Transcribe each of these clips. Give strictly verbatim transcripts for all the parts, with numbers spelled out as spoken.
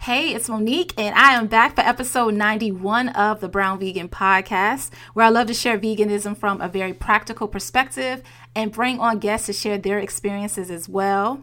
Hey, it's Monique, and I am back for episode ninety-one of the Brown Vegan Podcast, where I love to share veganism from a very practical perspective and bring on guests to share their experiences as well.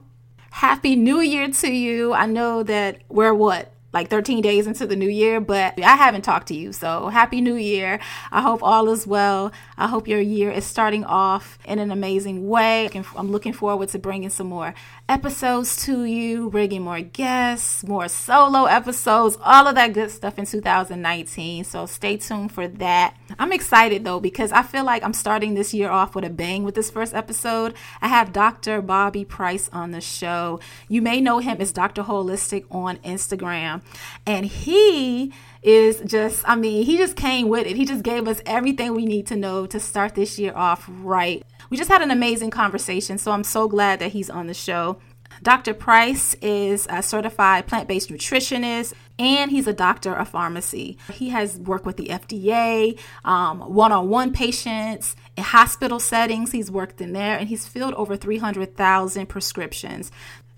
Happy New Year to you. I know that we're what? like thirteen days into the new year, but I haven't talked to you. So happy new year. I hope all is well. I hope your year is starting off in an amazing way. I'm looking forward to bringing some more episodes to you, bringing more guests, more solo episodes, all of that good stuff in two thousand nineteen. So stay tuned for that. I'm excited though, because I feel like I'm starting this year off with a bang with this first episode. I have Doctor Bobby Price on the show. You may know him as Doctor Holistic on Instagram. And he is just, I mean, he just came with it. He just gave us everything we need to know to start this year off right. We just had an amazing conversation, so I'm so glad that he's on the show. Doctor Price is a certified plant-based nutritionist, and he's a doctor of pharmacy. He has worked with the F D A, um, one-on-one patients, in hospital settings. He's worked in there, and he's filled over three hundred thousand prescriptions.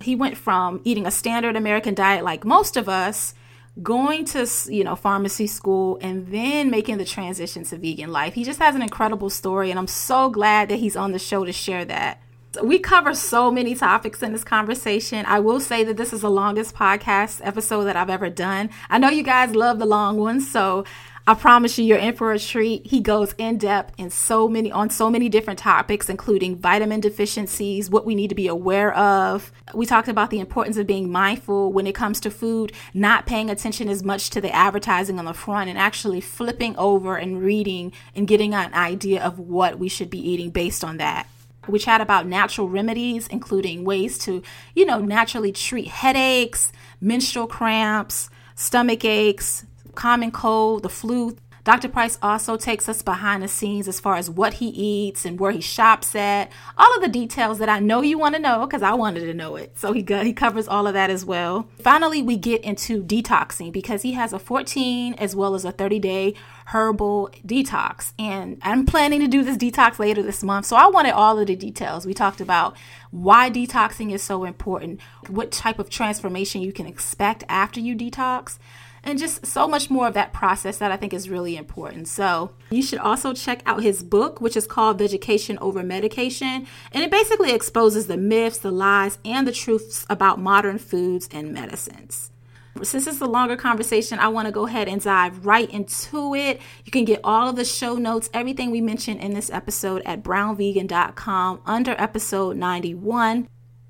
He went from eating a standard American diet like most of us, going to, you know, pharmacy school, and then making the transition to vegan life. He just has an incredible story, and I'm so glad that he's on the show to share that. We cover so many topics in this conversation. I will say that this is the longest podcast episode that I've ever done. I know you guys love the long ones, so I promise you, you're in for a treat. He goes in depth in so many on so many different topics, including vitamin deficiencies, what we need to be aware of. We talked about the importance of being mindful when it comes to food, not paying attention as much to the advertising on the front and actually flipping over and reading and getting an idea of what we should be eating based on that. We chat about natural remedies, including ways to, you know, naturally treat headaches, menstrual cramps, stomach aches, common cold, the flu. Doctor Price also takes us behind the scenes as far as what he eats and where he shops at, all of the details that I know you want to know because I wanted to know it. So he go- he covers all of that as well. Finally, we get into detoxing because he has a fourteen as well as a thirty day herbal detox. And I'm planning to do this detox later this month. So I wanted all of the details. We talked about why detoxing is so important, what type of transformation you can expect after you detox, and just so much more of that process that I think is really important. So you should also check out his book, which is called Vegetation Over Medication. And it basically exposes the myths, the lies, and the truths about modern foods and medicines. Since it's a longer conversation, I want to go ahead and dive right into it. You can get all of the show notes, everything we mentioned in this episode at brown vegan dot com under episode ninety-one.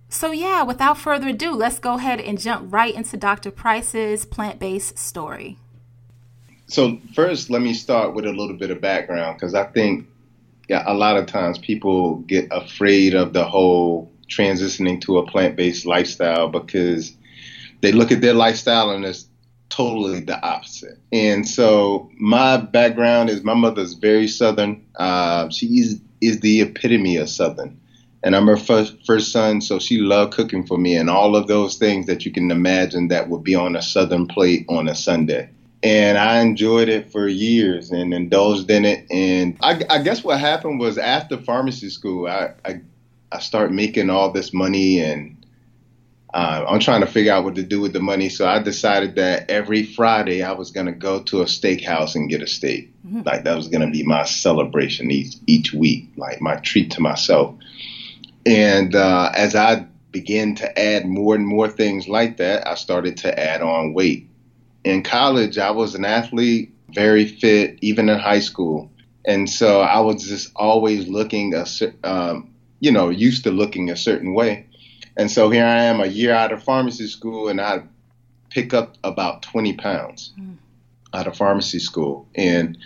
So yeah, without further ado, let's go ahead and jump right into Doctor Price's plant-based story. So first, let me start with a little bit of background because I think yeah, a lot of times people get afraid of the whole transitioning to a plant-based lifestyle because they look at their lifestyle and it's totally the opposite. And so my background is my mother's very Southern. Uh, she is, is the epitome of Southern. And I'm her first, first son, so she loved cooking for me and all of those things that you can imagine that would be on a Southern plate on a Sunday. And I enjoyed it for years and indulged in it. And I, I guess what happened was after pharmacy school, I, I, I started making all this money and uh, I'm trying to figure out what to do with the money. So I decided that every Friday I was going to go to a steakhouse and get a steak. Mm-hmm. Like that was going to be my celebration each, each week, like my treat to myself. And uh, as I begin to add more and more things like that, I started to add on weight. In college, I was an athlete, very fit, even in high school. And so I was just always looking, a, um, you know, used to looking a certain way. And so here I am a year out of pharmacy school, and I pick up about twenty pounds mm. out of pharmacy school. And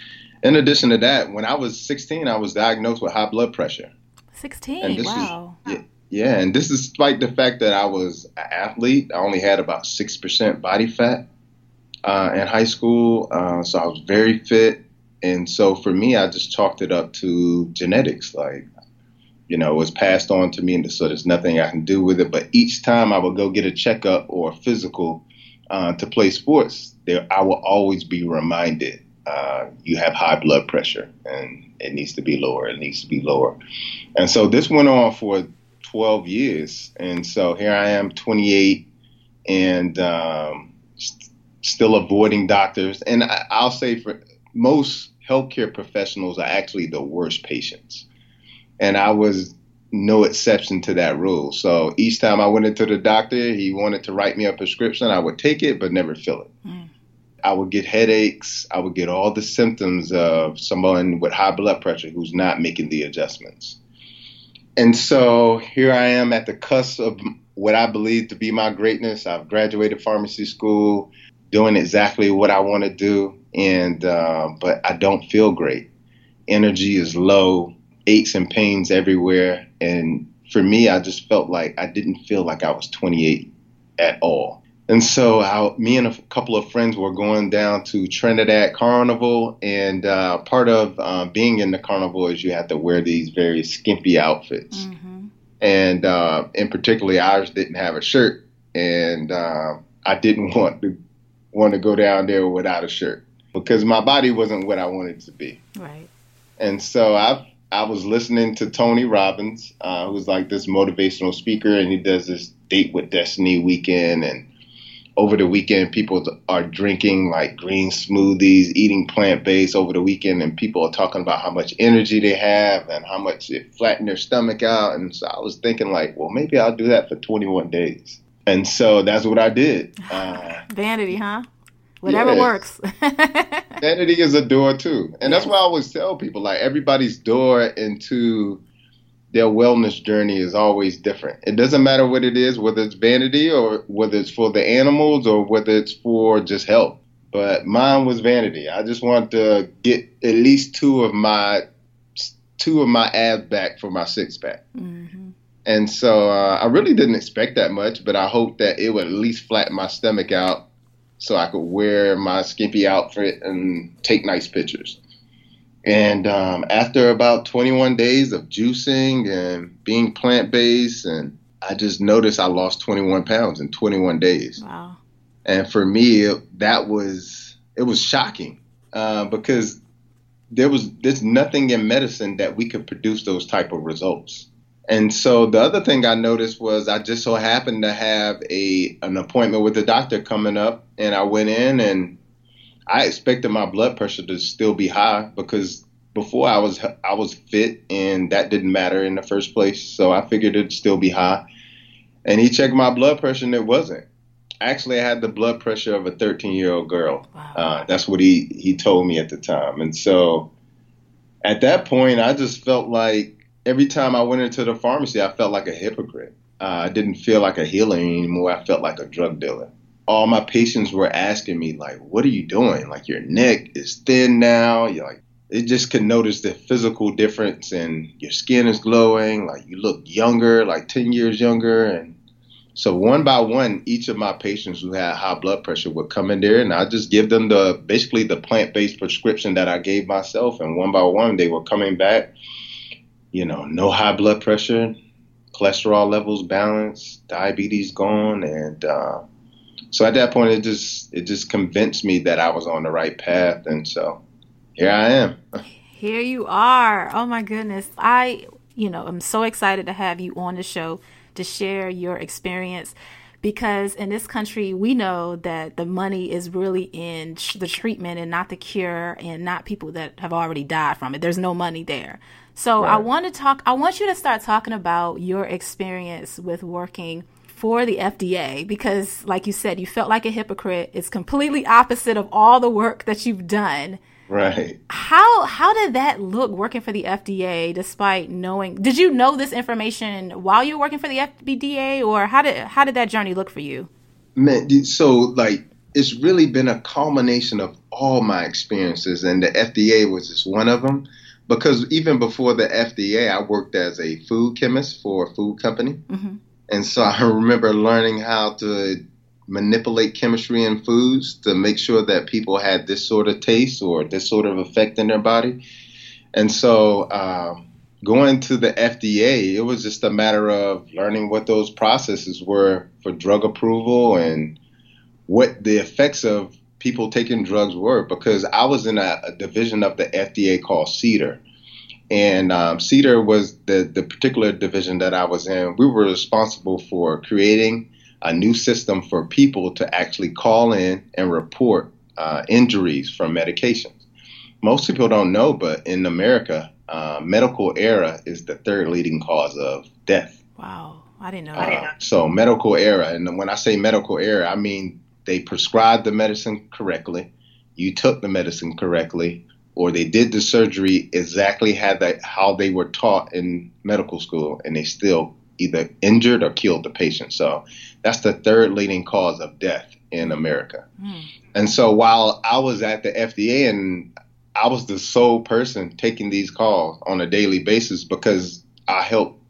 in addition to that, when I was sixteen, I was diagnosed with high blood pressure. sixteen, wow. Is, yeah, yeah, and this is despite the fact that I was an athlete. I only had about six percent body fat uh, in high school, uh, so I was very fit. And so for me, I just chalked it up to genetics. Like, you know, it was passed on to me, and so there's nothing I can do with it. But each time I would go get a checkup or a physical uh, to play sports, there, I will always be reminded, uh, you have high blood pressure, and it needs to be lower. It needs to be lower. And so this went on for twelve years. And so here I am, twenty-eight, and um, st- still avoiding doctors. And I- I'll say for most healthcare professionals are actually the worst patients. And I was no exception to that rule. So each time I went into the doctor, he wanted to write me a prescription. I would take it, but never fill it. Mm. I would get headaches. I would get all the symptoms of someone with high blood pressure who's not making the adjustments. And so here I am at the cusp of what I believe to be my greatness. I've graduated pharmacy school, doing exactly what I want to do. And uh, but I don't feel great. Energy is low, aches and pains everywhere. And for me, I just felt like I didn't feel like I was twenty-eight at all. And so I, me and a couple of friends were going down to Trinidad Carnival, and uh, part of uh, being in the carnival is you have to wear these very skimpy outfits. Mm-hmm. And uh, in particularly, ours didn't have a shirt, and uh, I didn't want to want to go down there without a shirt because my body wasn't what I wanted to be. Right. And so I I was listening to Tony Robbins, uh, who's like this motivational speaker, and he does this Date with Destiny weekend, and over the weekend, people are drinking like green smoothies, eating plant-based over the weekend, and people are talking about how much energy they have and how much it flattened their stomach out. And so I was thinking like, well, maybe I'll do that for twenty-one days. And so that's what I did. Uh, Vanity, huh? Whatever yes. works. Vanity is a door too. And that's why I always tell people, like, everybody's door into their wellness journey is always different. It doesn't matter what it is, whether it's vanity or whether it's for the animals or whether it's for just health. But mine was vanity. I just wanted to get at least two of my two of my abs back for my six pack. Mm-hmm. And so uh, I really didn't expect that much, but I hoped that it would at least flatten my stomach out so I could wear my skimpy outfit and take nice pictures. And um, after about twenty-one days of juicing and being plant-based, and I just noticed I lost twenty-one pounds in twenty-one days. Wow! And for me, it, that was it was shocking uh, because there was there's nothing in medicine that we could produce those type of results. And so the other thing I noticed was I just so happened to have a an appointment with the doctor coming up, and I went in and I expected my blood pressure to still be high because before I was I was fit, and that didn't matter in the first place. So I figured it'd still be high. And he checked my blood pressure, and it wasn't. Actually, I had the blood pressure of a thirteen-year-old girl. Wow. Uh, that's what he, he told me at the time. And so at that point, I just felt like every time I went into the pharmacy, I felt like a hypocrite. Uh, I didn't feel like a healer anymore. I felt like a drug dealer. All my patients were asking me, like, what are you doing? Like, your neck is thin now. You're like, they just could notice the physical difference, and your skin is glowing. Like, you look younger, like ten years younger. And so one by one, each of my patients who had high blood pressure would come in there, and I just give them the basically the plant-based prescription that I gave myself. And one by one, they were coming back, you know, no high blood pressure, cholesterol levels balanced, diabetes gone, and uh So at that point, it just it just convinced me that I was on the right path. And so here I am. Here you are. Oh, my goodness. I, you know, I'm so excited to have you on the show to share your experience. because in this country, we know that the money is really in tr- the treatment and not the cure, and not people that have already died from it. There's no money there. So right. I want to talk, I want you to start talking about your experience with working for the F D A, because like you said, you felt like a hypocrite. It's completely opposite of all the work that you've done. Right. How how did that look working for the F D A, despite knowing? Did you know this information while you were working for the F D A, or how did how did that journey look for you? Man, so like it's really been a culmination of all my experiences, and the F D A was just one of them. Because even before the F D A, I worked as a food chemist for a food company, mm-hmm. and so I remember learning how to manipulate chemistry in foods to make sure that people had this sort of taste or this sort of effect in their body. And so um, going to the F D A, it was just a matter of learning what those processes were for drug approval and what the effects of people taking drugs were, because I was in a, a division of the F D A called CEDAR. And um, CEDAR was the, the particular division that I was in. We were responsible for creating a new system for people to actually call in and report uh, injuries from medications. Most people don't know, but in America, uh, medical error is the third leading cause of death. Wow, I didn't know uh, that. So medical error, and when I say medical error, I mean they prescribed the medicine correctly, you took the medicine correctly, or they did the surgery exactly how, that, how they were taught in medical school, and they still either injured or killed the patient. So that's the third leading cause of death in America. Mm. And so while I was at the F D A, and I was the sole person taking these calls on a daily basis because I helped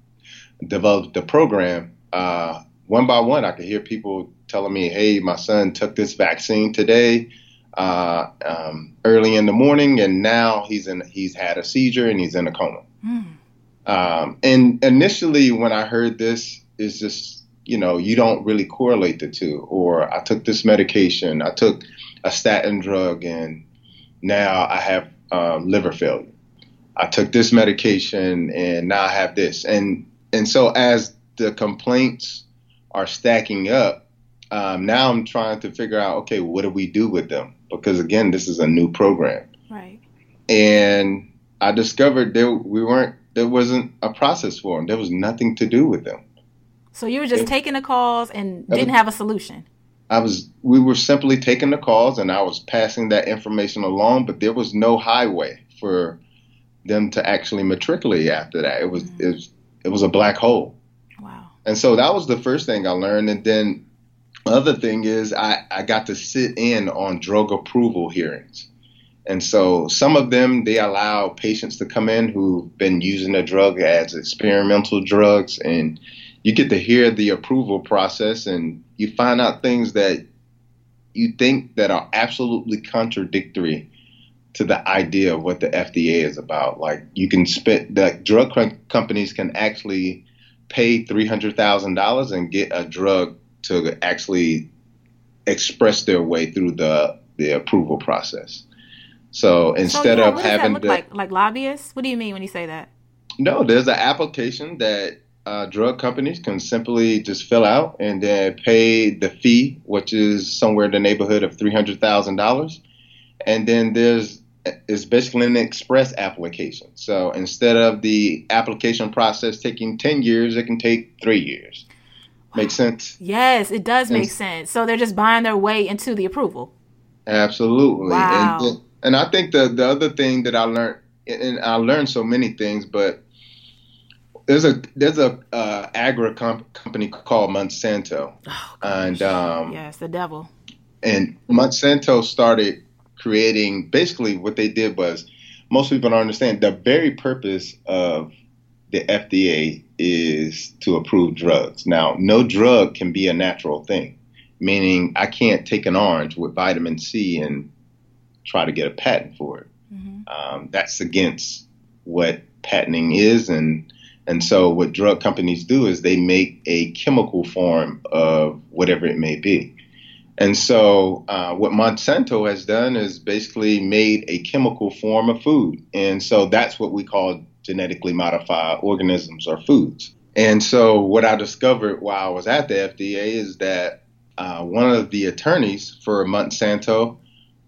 develop the program, uh, one by one, I could hear people telling me, hey, my son took this vaccine today uh, um, early in the morning, and now he's in, he's had a seizure and he's in a coma. Mm. Um, and initially when I heard this, it's just, you know, you don't really correlate the two. Or I took this medication, I took a statin drug, and now I have um, liver failure. I took this medication, and now I have this. And and so as the complaints are stacking up, um, now I'm trying to figure out, okay, what do we do with them? Because again, this is a new program. Right. And I discovered there we weren't there wasn't a process for them. There was nothing to do with them. So you were just taking the calls and didn't have a solution. I was. We were simply taking the calls, and I was passing that information along, but there was no highway for them to actually matriculate after that. It was, mm-hmm. it was it was a black hole. Wow. And so that was the first thing I learned. And then the other thing is I, I got to sit in on drug approval hearings. And so some of them, they allow patients to come in who've been using the drug as experimental drugs, and you get to hear the approval process, and you find out things that you think that are absolutely contradictory to the idea of what the F D A is about. Like you can spend, the drug companies can actually pay three hundred thousand dollars and get a drug to actually express their way through the, the approval process. So instead so, yeah, of having the, like, like lobbyists, what do you mean when you say that? No, there's an application that, Uh, drug companies can simply just fill out and then pay the fee, which is somewhere in the neighborhood of three hundred thousand dollars. And then there's it's basically an express application. So instead of the application process taking ten years, it can take three years. Make sense? Yes, it does make and, sense. So they're just buying their way into the approval. Absolutely. Wow. And, and I think the, the other thing that I learned, and I learned so many things, but There's a there's a uh, agri comp- company called Monsanto, oh, and um, yeah, it's the devil. And Monsanto started creating basically what they did was, most people don't understand the very purpose of the F D A is to approve drugs. Now, no drug can be a natural thing, meaning I can't take an orange with vitamin C and try to get a patent for it. Mm-hmm. Um, that's against what patenting is. And And so what drug companies do is they make a chemical form of whatever it may be. And so uh, what Monsanto has done is basically made a chemical form of food. And so that's what we call genetically modified organisms or foods. And so what I discovered while I was at the F D A is that uh, one of the attorneys for Monsanto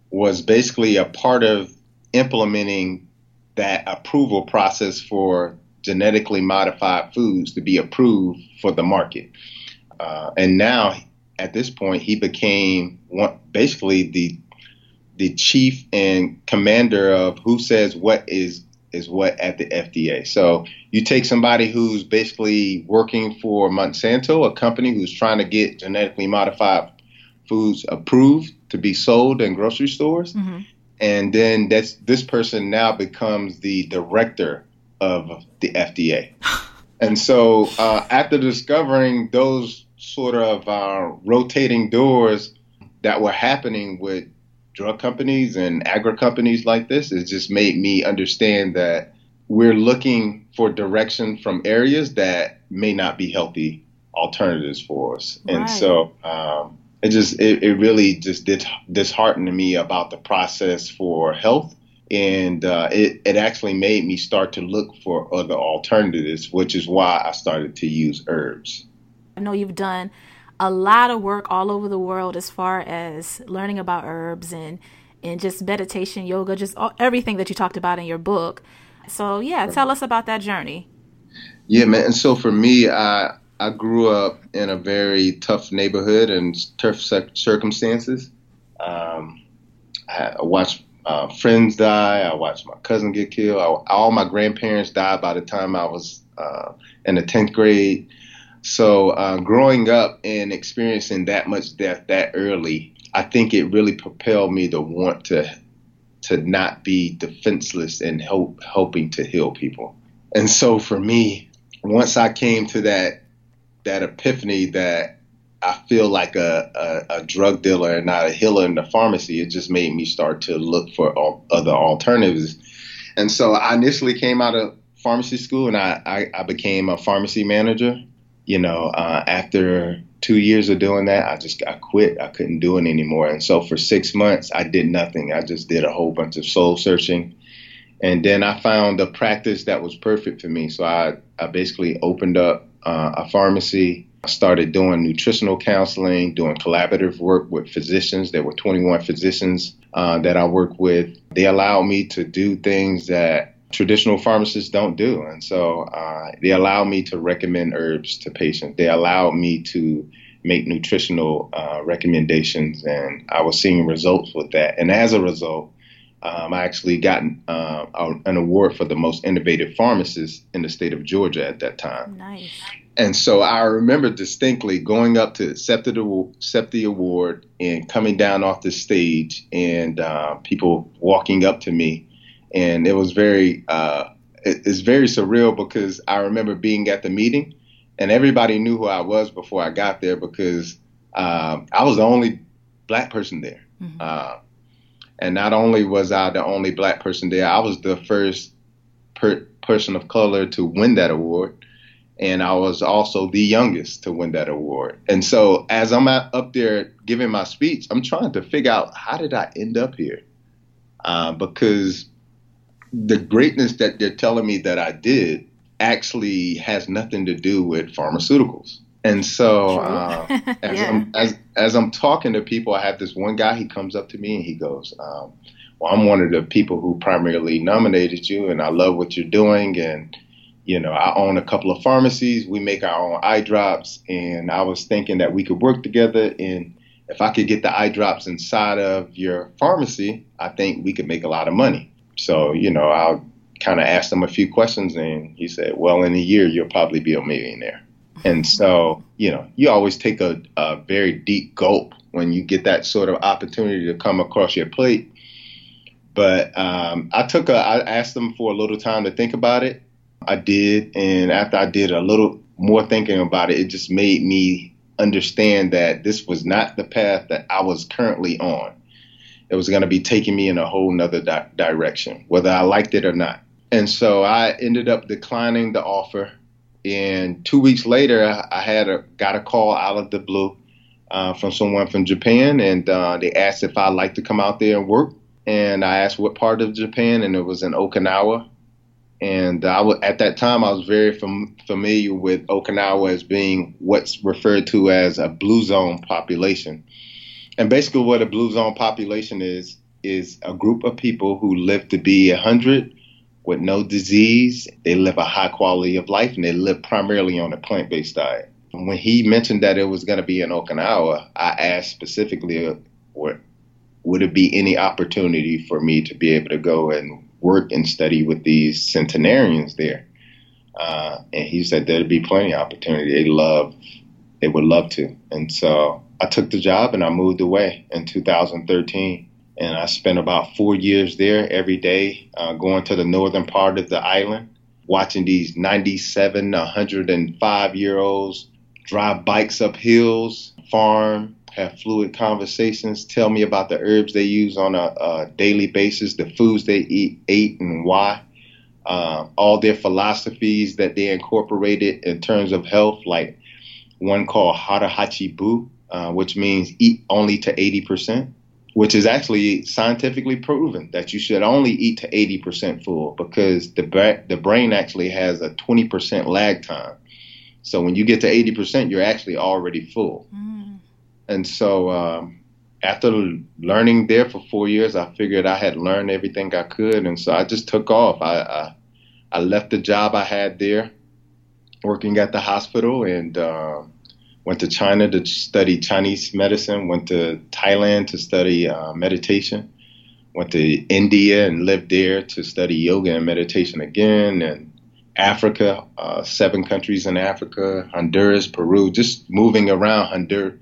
was basically a part of implementing that approval process for genetically modified foods to be approved for the market. Uh, and now at this point, he became one, basically the the chief and commander of who says what is is what at the F D A. So you take somebody who's basically working for Monsanto, a company who's trying to get genetically modified foods approved to be sold in grocery stores. Mm-hmm. And then that's, this person now becomes the director of the F D A. And so uh, after discovering those sort of uh, rotating doors that were happening with drug companies and agri companies like this, it just made me understand that we're looking for direction from areas that may not be healthy alternatives for us. Right. And so um, it just it, it really just did disheartened me about the process for health. And uh, it, it actually made me start to look for other alternatives, which is why I started to use herbs. I know you've done a lot of work all over the world as far as learning about herbs and, and just meditation, yoga, just all, everything that you talked about in your book. So, yeah, tell us about that journey. Yeah, man. And so for me, I, I grew up in a very tough neighborhood and tough circumstances. Um, I, I watched Uh, friends die. I watched my cousin get killed. I, all my grandparents died by the time I was uh, in the tenth grade. So uh, growing up and experiencing that much death that early, I think it really propelled me to want to to not be defenseless and help helping to heal people. And so for me, once I came to that that epiphany that I feel like a, a, a drug dealer and not a healer in the pharmacy, it just made me start to look for all, other alternatives. And so I initially came out of pharmacy school and I, I, I became a pharmacy manager. You know, uh, after two years of doing that, I just I quit. I couldn't do it anymore. And so for six months, I did nothing. I just did a whole bunch of soul searching. And then I found a practice that was perfect for me. So I, I basically opened up uh, a pharmacy. I started doing nutritional counseling, doing collaborative work with physicians. There were twenty-one physicians uh, that I worked with. They allowed me to do things that traditional pharmacists don't do. And so uh, they allowed me to recommend herbs to patients. They allowed me to make nutritional uh, recommendations, and I was seeing results with that. And as a result, um, I actually got uh, an award for the most innovative pharmacist in the state of Georgia at that time. Nice. And so I remember distinctly going up to accept the award and coming down off the stage and uh, people walking up to me. And it was very, uh, it's very surreal because I remember being at the meeting and everybody knew who I was before I got there because uh, I was the only black person there. Mm-hmm. Uh, and not only was I the only black person there, I was the first per- person of color to win that award. And I was also the youngest to win that award. And so as I'm up there giving my speech, I'm trying to figure out how did I end up here? Uh, because the greatness that they're telling me that I did actually has nothing to do with pharmaceuticals. And so uh, as, yeah. I'm, as, as I'm talking to people, I have this one guy, he comes up to me and he goes, um, well, I'm one of the people who primarily nominated you and I love what you're doing. And you know, I own a couple of pharmacies. We make our own eye drops. And I was thinking that we could work together. And if I could get the eye drops inside of your pharmacy, I think we could make a lot of money. So, you know, I kind of asked him a few questions. And he said, well, in a year, you'll probably be a millionaire. And so, you know, you always take a, a very deep gulp when you get that sort of opportunity to come across your plate. But um, I took a, I asked him for a little time to think about it. I did, and after I did a little more thinking about it, it just made me understand that this was not the path that I was currently on. It was going to be taking me in a whole nother di- direction, whether I liked it or not. And so I ended up declining the offer, and two weeks later, I had a, got a call out of the blue uh, from someone from Japan, and uh, they asked if I'd like to come out there and work, and I asked what part of Japan, and it was in Okinawa. And I w- at that time, I was very fam- familiar with Okinawa as being what's referred to as a blue zone population. And basically what a blue zone population is, is a group of people who live to be one hundred with no disease. They live a high quality of life, and they live primarily on a plant-based diet. When he mentioned that it was going to be in Okinawa, I asked specifically, would it be any opportunity for me to be able to go and work and study with these centenarians there? Uh, and he said there'd be plenty of opportunity. They love, they would love to. And so I took the job and I moved away in two thousand thirteen. And I spent about four years there every day, uh, going to the northern part of the island, watching these ninety-seven, one hundred five year olds drive bikes up hills, farm, have fluid conversations, tell me about the herbs they use on a, a daily basis, the foods they eat, ate and why, uh, all their philosophies that they incorporated in terms of health, like one called Harahachibu, uh, which means eat only to eighty percent, which is actually scientifically proven that you should only eat to eighty percent full, because the, bra- the brain actually has a twenty percent lag time. So when you get to eighty percent, you're actually already full. Mm. And so um, after learning there for four years, I figured I had learned everything I could. And so I just took off. I I, I left the job I had there working at the hospital, and uh, went to China to study Chinese medicine, went to Thailand to study uh, meditation, went to India and lived there to study yoga and meditation again, and Africa, uh, seven countries in Africa, Honduras, Peru, just moving around Honduras.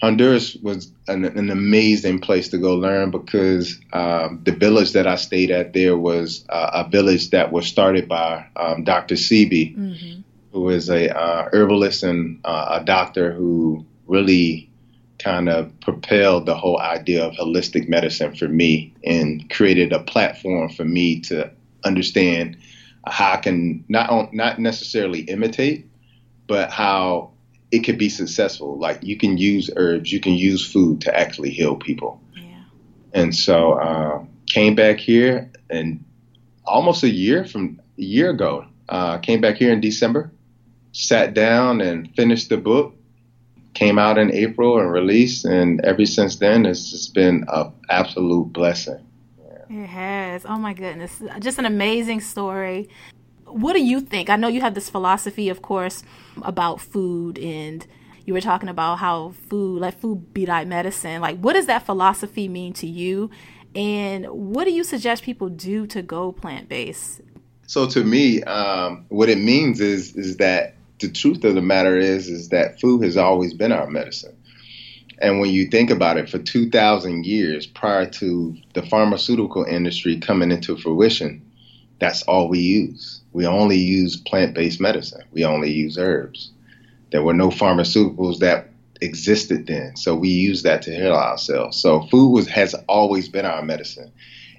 Honduras was an, an amazing place to go learn, because um, the village that I stayed at there was uh, a village that was started by um, Doctor Sebi, mm-hmm. who is a uh, herbalist and uh, a doctor who really kind of propelled the whole idea of holistic medicine for me, and created a platform for me to understand how I can not not necessarily imitate, but how it could be successful. Like, you can use herbs, you can use food to actually heal people. Yeah. And so uh, came back here, and almost a year from a year ago, uh, came back here in December, sat down and finished the book, came out in April and released. And ever since then, it's just been an absolute blessing. Yeah. It has. Oh, my goodness. Just an amazing story. What do you think? I know you have this philosophy, of course, about food, and you were talking about how food, like food be like medicine. Like, what does that philosophy mean to you? And what do you suggest people do to go plant-based? So to me, um, what it means is, is that the truth of the matter is, is that food has always been our medicine. And when you think about it, for two thousand years prior to the pharmaceutical industry coming into fruition, that's all we use. We only use plant-based medicine. We only use herbs. There were no pharmaceuticals that existed then, so we used that to heal ourselves. So food was, has always been our medicine.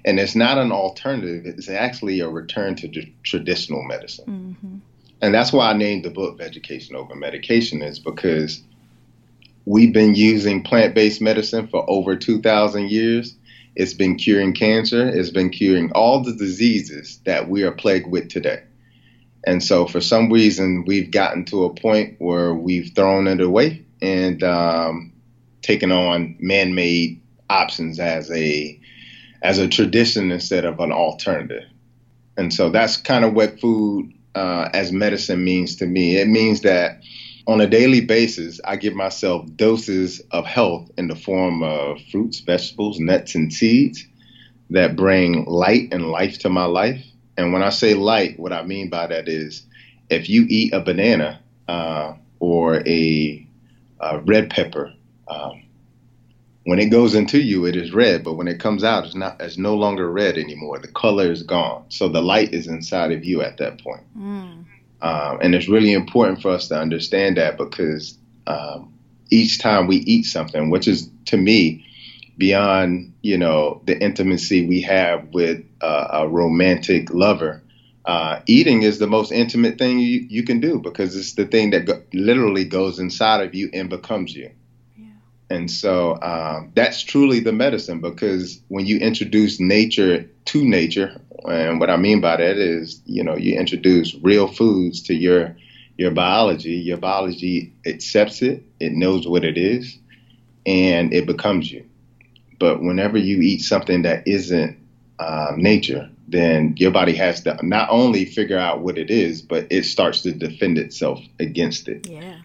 And it's not an alternative. It's actually a return to the traditional medicine. Mm-hmm. And that's why I named the book Vegetation Over Medication, is because we've been using plant-based medicine for over two thousand years. It's been curing cancer. It's been curing all the diseases that we are plagued with today. And so for some reason, we've gotten to a point where we've thrown it away and um, taken on man-made options as a as a tradition instead of an alternative. And so that's kind of what food uh, as medicine means to me. It means that on a daily basis, I give myself doses of health in the form of fruits, vegetables, nuts, and seeds that bring light and life to my life. And when I say light, what I mean by that is, if you eat a banana uh, or a, a red pepper, um, when it goes into you, it is red, but when it comes out, it's not. It's no longer red anymore. The color is gone. So the light is inside of you at that point. Mm. Um, and it's really important for us to understand that, because um, each time we eat something, which is, to me, beyond, you know, the intimacy we have with uh, a romantic lover, uh, eating is the most intimate thing you, you can do, because it's the thing that go- literally goes inside of you and becomes you. Yeah. And so um, that's truly the medicine, because when you introduce nature to nature, And what I mean by that is, you know, you introduce real foods to your your biology. Your biology accepts it. It knows what it is, and it becomes you. But whenever you eat something that isn't uh, nature, then your body has to not only figure out what it is, but it starts to defend itself against it. Yeah.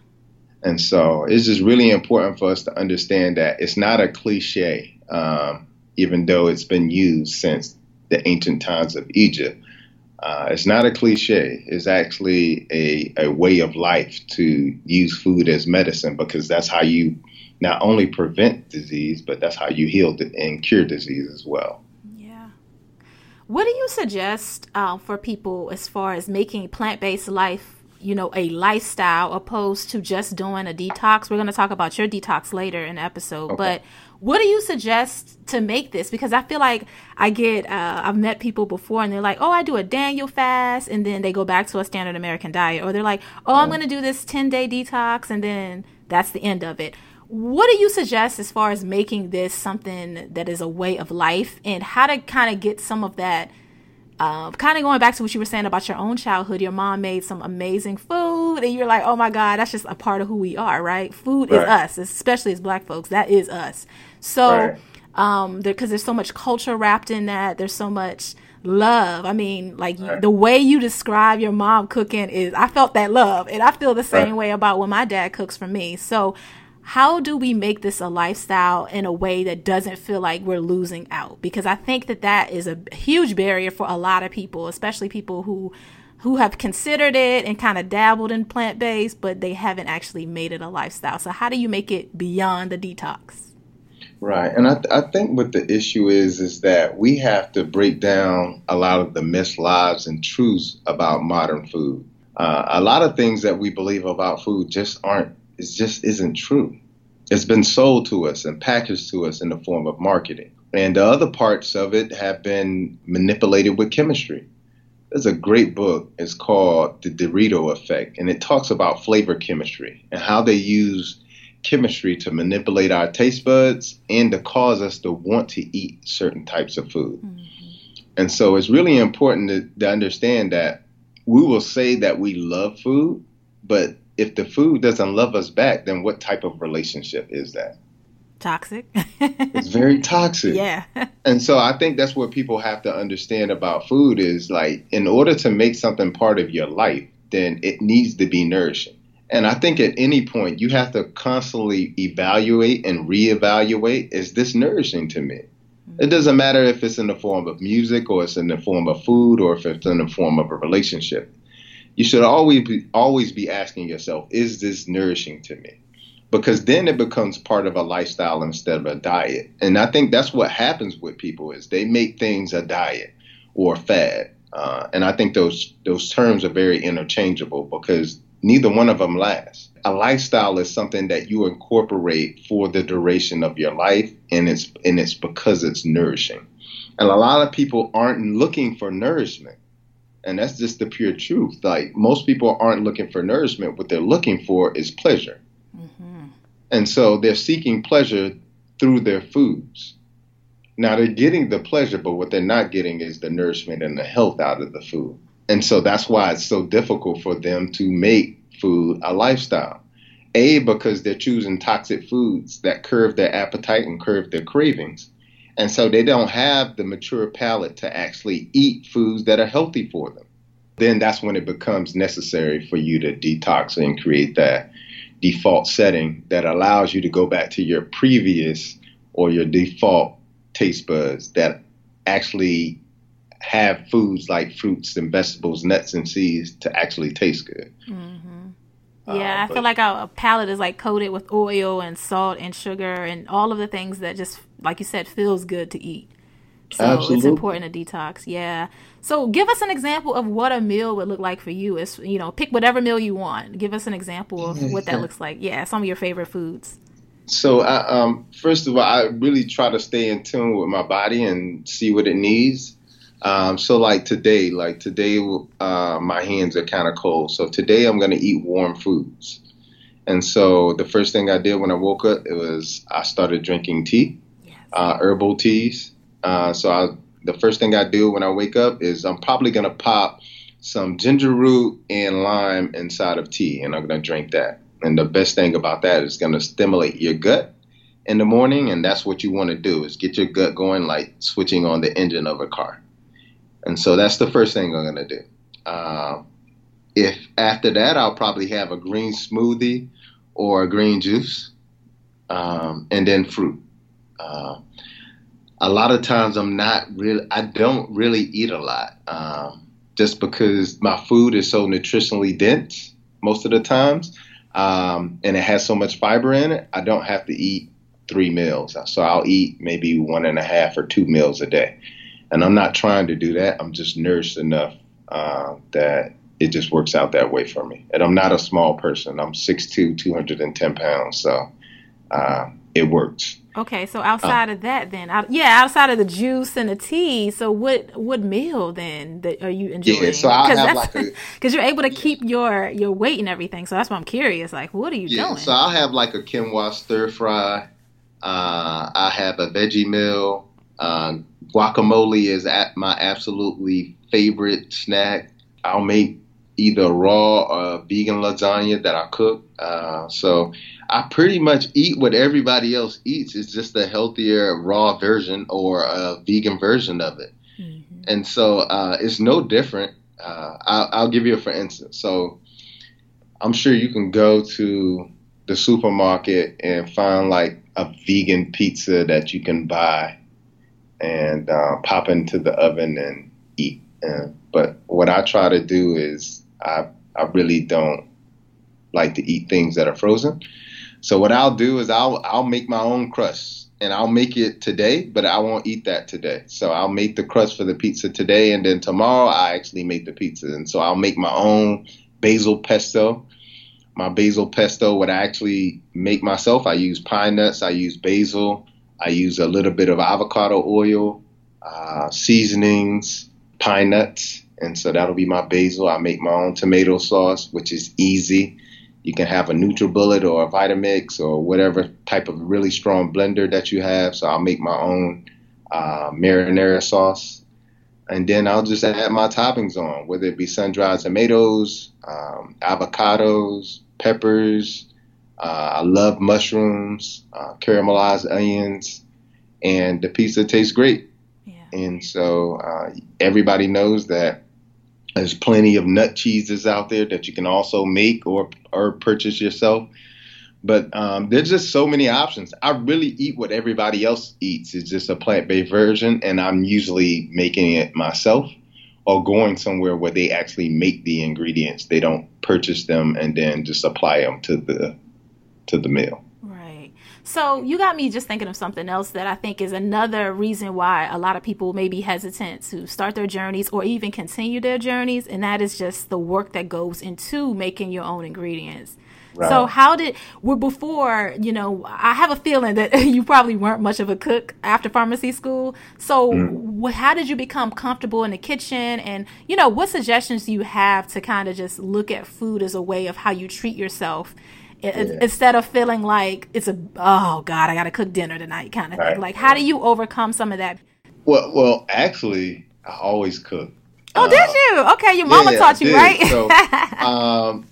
And so it's just really important for us to understand that it's not a cliche, um, even though it's been used since the ancient times of Egypt. Uh, it's not a cliche. It's actually a, a way of life to use food as medicine, because that's how you not only prevent disease, but that's how you heal and cure disease as well. Yeah. What do you suggest uh, for people as far as making plant-based life, you know, a lifestyle opposed to just doing a detox? We're going to talk about your detox later in the episode, okay. But what do you suggest to make this? Because I feel like I get, uh, I've met people before and they're like, oh, I do a Daniel fast. And then they go back to a standard American diet, or they're like, oh, I'm going to do this ten day detox. And then that's the end of it. What do you suggest as far as making this something that is a way of life, and how to kind of get some of that, uh, kind of going back to what you were saying about your own childhood? Your mom made some amazing food and you're like, oh my God, that's just a part of who we are, right? Food right. is us, especially as Black folks. That is us. So, right. um, because there's so much culture wrapped in that. There's so much love. I mean, like right. the way you describe your mom cooking is, I felt that love, and I feel the same right. way about when my dad cooks for me. So how do we make this a lifestyle in a way that doesn't feel like we're losing out? Because I think that that is a huge barrier for a lot of people, especially people who who have considered it and kind of dabbled in plant-based, but they haven't actually made it a lifestyle. So how do you make it beyond the detox? Right. And I, th- I think what the issue is, is that we have to break down a lot of the mislies and truths about modern food. Uh, a lot of things that we believe about food just aren't, it just isn't true. It's been sold to us and packaged to us in the form of marketing. And the other parts of it have been manipulated with chemistry. There's a great book. It's called The Dorito Effect, and it talks about flavor chemistry and how they use chemistry to manipulate our taste buds and to cause us to want to eat certain types of food. Mm-hmm. And so it's really important to, to understand that we will say that we love food, but if the food doesn't love us back, then what type of relationship is that? Toxic. It's very toxic. Yeah. And so I think that's what people have to understand about food is, like, in order to make something part of your life, then it needs to be nourishing. And I think at any point you have to constantly evaluate and reevaluate, is this nourishing to me? It doesn't matter if it's in the form of music, or it's in the form of food, or if it's in the form of a relationship. You should always be, always be asking yourself, is this nourishing to me? Because then it becomes part of a lifestyle instead of a diet. And I think that's what happens with people, is they make things a diet or a fad. Uh, and I think those those terms are very interchangeable, because neither one of them lasts. A lifestyle is something that you incorporate for the duration of your life, and it's and it's because it's nourishing. And a lot of people aren't looking for nourishment. And that's just the pure truth. Like, most people aren't looking for nourishment. What they're looking for is pleasure. Mm-hmm. And so they're seeking pleasure through their foods. Now, they're getting the pleasure, but what they're not getting is the nourishment and the health out of the food. And so that's why it's so difficult for them to make food a lifestyle. A, because they're choosing toxic foods that curb their appetite and curb their cravings. And so they don't have the mature palate to actually eat foods that are healthy for them. Then that's when it becomes necessary for you to detox and create that default setting that allows you to go back to your previous or your default taste buds that actually have foods like fruits and vegetables, nuts and seeds to actually taste good. Mm-hmm. Yeah, uh, I but, feel like our palate is like coated with oil and salt and sugar and all of the things that just, like you said, feels good to eat. So absolutely. It's important to detox. Yeah. So give us an example of what a meal would look like for you. It's, you know, pick whatever meal you want. Give us an example of yeah, what that yeah. looks like. Yeah, some of your favorite foods. So I, um, first of all, I really try to stay in tune with my body and see what it needs. Um, so like today, like today, uh, my hands are kind of cold. So today I'm going to eat warm foods. And so the first thing I did when I woke up, it was I started drinking tea, yes. uh, herbal teas. Uh, so I the first thing I do when I wake up is I'm probably going to pop some ginger root and lime inside of tea, and I'm going to drink that. And the best thing about that is going to stimulate your gut in the morning, and that's what you want to do, is get your gut going like switching on the engine of a car. And so that's the first thing I'm going to do. Uh, if after that, I'll probably have a green smoothie or a green juice, um, and then fruit. Uh, a lot of times I'm not really, I don't really eat a lot, um, just because my food is so nutritionally dense most of the times, um, and it has so much fiber in it. I don't have to eat three meals. So I'll eat maybe one and a half or two meals a day. And I'm not trying to do that. I'm just nourished enough uh, that it just works out that way for me. And I'm not a small person. I'm six foot two, two hundred ten pounds. So uh, it works. Okay. So outside um, of that then, out, yeah, outside of the juice and the tea, so what, what meal then that are you enjoying? Yeah, so I have like a... Because you're able to keep your, your weight and everything. So that's why I'm curious. Like, what are you yeah, doing? So I'll have like a quinoa stir fry. Uh, I have a veggie meal. Uh, guacamole is at my absolutely favorite snack. I'll make either raw or vegan lasagna that I cook. Uh, so I pretty much eat what everybody else eats. It's just a healthier raw version or a vegan version of it. Mm-hmm. And so uh, it's no different. Uh, I'll, I'll give you a for instance. So I'm sure you can go to the supermarket and find like a vegan pizza that you can buy and uh, pop into the oven and eat. Uh, but what I try to do is I I really don't like to eat things that are frozen. So what I'll do is I'll I'll make my own crust, and I'll make it today, but I won't eat that today. So I'll make the crust for the pizza today, and then tomorrow I actually make the pizza. And so I'll make my own basil pesto. My basil pesto, what I actually make myself, I use pine nuts, I use basil, I use a little bit of avocado oil, uh, seasonings, pine nuts, and so that'll be my basil. I make my own tomato sauce, which is easy. You can have a Nutribullet or a Vitamix or whatever type of really strong blender that you have, so I'll make my own uh, marinara sauce. And then I'll just add my toppings on, whether it be sun-dried tomatoes, um, avocados, peppers. Uh, I love mushrooms, uh, caramelized onions, and the pizza tastes great. Yeah. And so uh, everybody knows that there's plenty of nut cheeses out there that you can also make or or purchase yourself. But um, there's just so many options. I really eat what everybody else eats. It's just a plant-based version, and I'm usually making it myself or going somewhere where they actually make the ingredients. They don't purchase them and then just apply them to the to the meal. Right. So you got me just thinking of something else that I think is another reason why a lot of people may be hesitant to start their journeys or even continue their journeys. And that is just the work that goes into making your own ingredients. Right. So how did, well, before, you know, I have a feeling that you probably weren't much of a cook after pharmacy school. So mm. how did you become comfortable in the kitchen? And, you know, what suggestions do you have to kind of just look at food as a way of how you treat yourself? Yeah. Instead of feeling like it's a, oh, God, I got to cook dinner tonight kind of right. thing. Like, how do you overcome some of that? Well, well, actually, I always cook. Oh, uh, did you? Okay. Your mama yeah, taught you, right? So, um,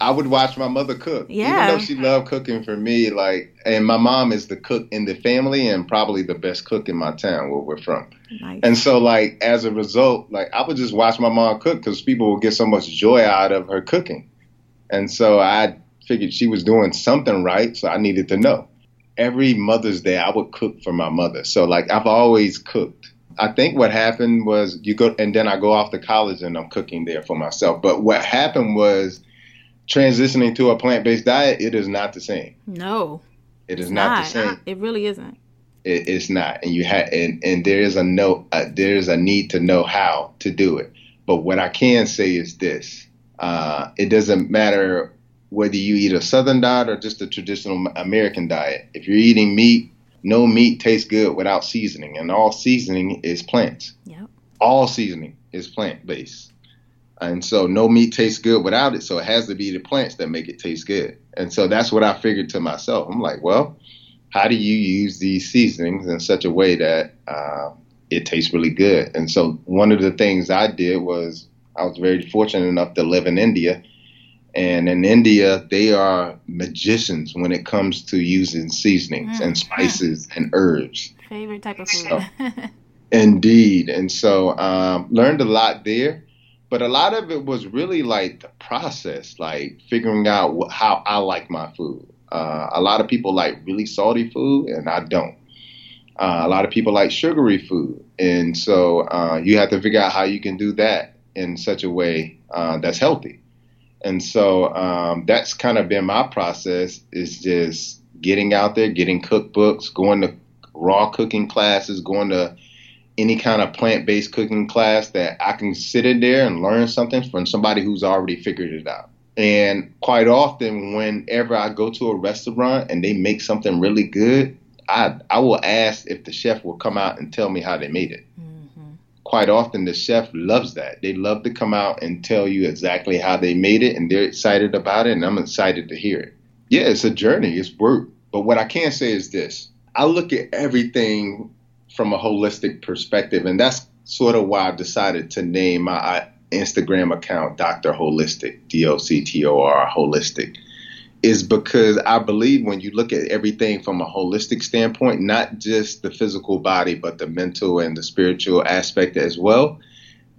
I would watch my mother cook. Yeah. Even though she loved cooking for me, like, and my mom is the cook in the family and probably the best cook in my town where we're from. Nice. And so, like, as a result, like, I would just watch my mom cook because people would get so much joy out of her cooking. And so I figured she was doing something right, so I needed to know. Every Mother's Day, I would cook for my mother. So, like, I've always cooked. I think what happened was you go, and then I go off to college and I'm cooking there for myself. But what happened was transitioning to a plant-based diet, it is not the same. No. It is not, not the same. It really isn't. It, it's not. And you ha- and, and there is a no, uh, there is a need to know how to do it. But what I can say is this. Uh, it doesn't matter whether you eat a Southern diet or just a traditional American diet. If you're eating meat, no meat tastes good without seasoning. And all seasoning is plants. Yep. All seasoning is plant-based. And so no meat tastes good without it. So it has to be the plants that make it taste good. And so that's what I figured to myself. I'm like, well, how do you use these seasonings in such a way that uh, it tastes really good. And so one of the things I did was I was very fortunate enough to live in India. And in India, they are magicians when it comes to using seasonings mm. and spices mm. and herbs. Favorite type of food. So, indeed. And so um, learned a lot there. But a lot of it was really like the process, like figuring out what, how I like my food. Uh, a lot of people like really salty food, and I don't. Uh, a lot of people like sugary food. And so uh, you have to figure out how you can do that in such a way uh, that's healthy. And so um, that's kind of been my process, is just getting out there, getting cookbooks, going to raw cooking classes, going to any kind of plant-based cooking class that I can sit in there and learn something from somebody who's already figured it out. And quite often, whenever I go to a restaurant and they make something really good, I I will ask if the chef will come out and tell me how they made it. Mm-hmm. Quite often, the chef loves that. They love to come out and tell you exactly how they made it, and they're excited about it, and I'm excited to hear it. Yeah, it's a journey. It's work. But what I can say is this. I look at everything from a holistic perspective, and that's sort of why I've decided to name my Instagram account Doctor Holistic, D O C T O R, Holistic, is because I believe when you look at everything from a holistic standpoint, not just the physical body, but the mental and the spiritual aspect as well,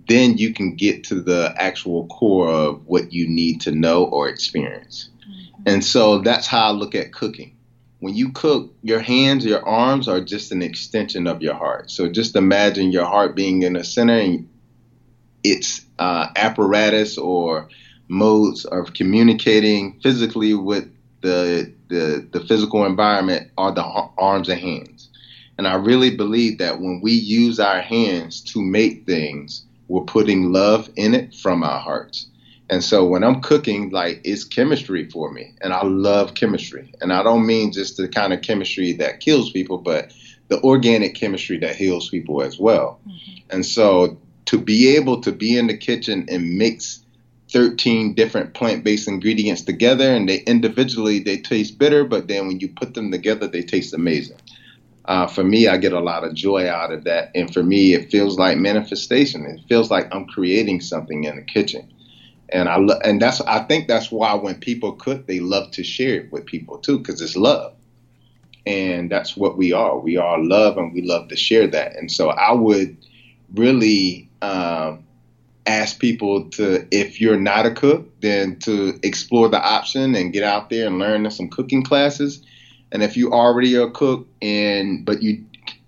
then you can get to the actual core of what you need to know or experience. Mm-hmm. And so that's how I look at cooking. When you cook, your hands, your arms are just an extension of your heart. So just imagine your heart being in the center, and its uh, apparatus or modes of communicating physically with the, the the physical environment are the arms and hands. And I really believe that when we use our hands to make things, we're putting love in it from our hearts. And so when I'm cooking, like, it's chemistry for me, and I love chemistry. And I don't mean just the kind of chemistry that kills people, but the organic chemistry that heals people as well. Mm-hmm. And so to be able to be in the kitchen and mix thirteen different plant-based ingredients together, and they individually, they taste bitter, but then when you put them together, they taste amazing. Uh, for me, I get a lot of joy out of that. And for me, it feels like manifestation. It feels like I'm creating something in the kitchen. And I lo- and that's I think that's why when people cook, they love to share it with people too, because it's love. And that's what we are. We are love, and we love to share that. And so I would really um, ask people to, if you're not a cook, then to explore the option and get out there and learn some cooking classes. And if you already are a cook and but you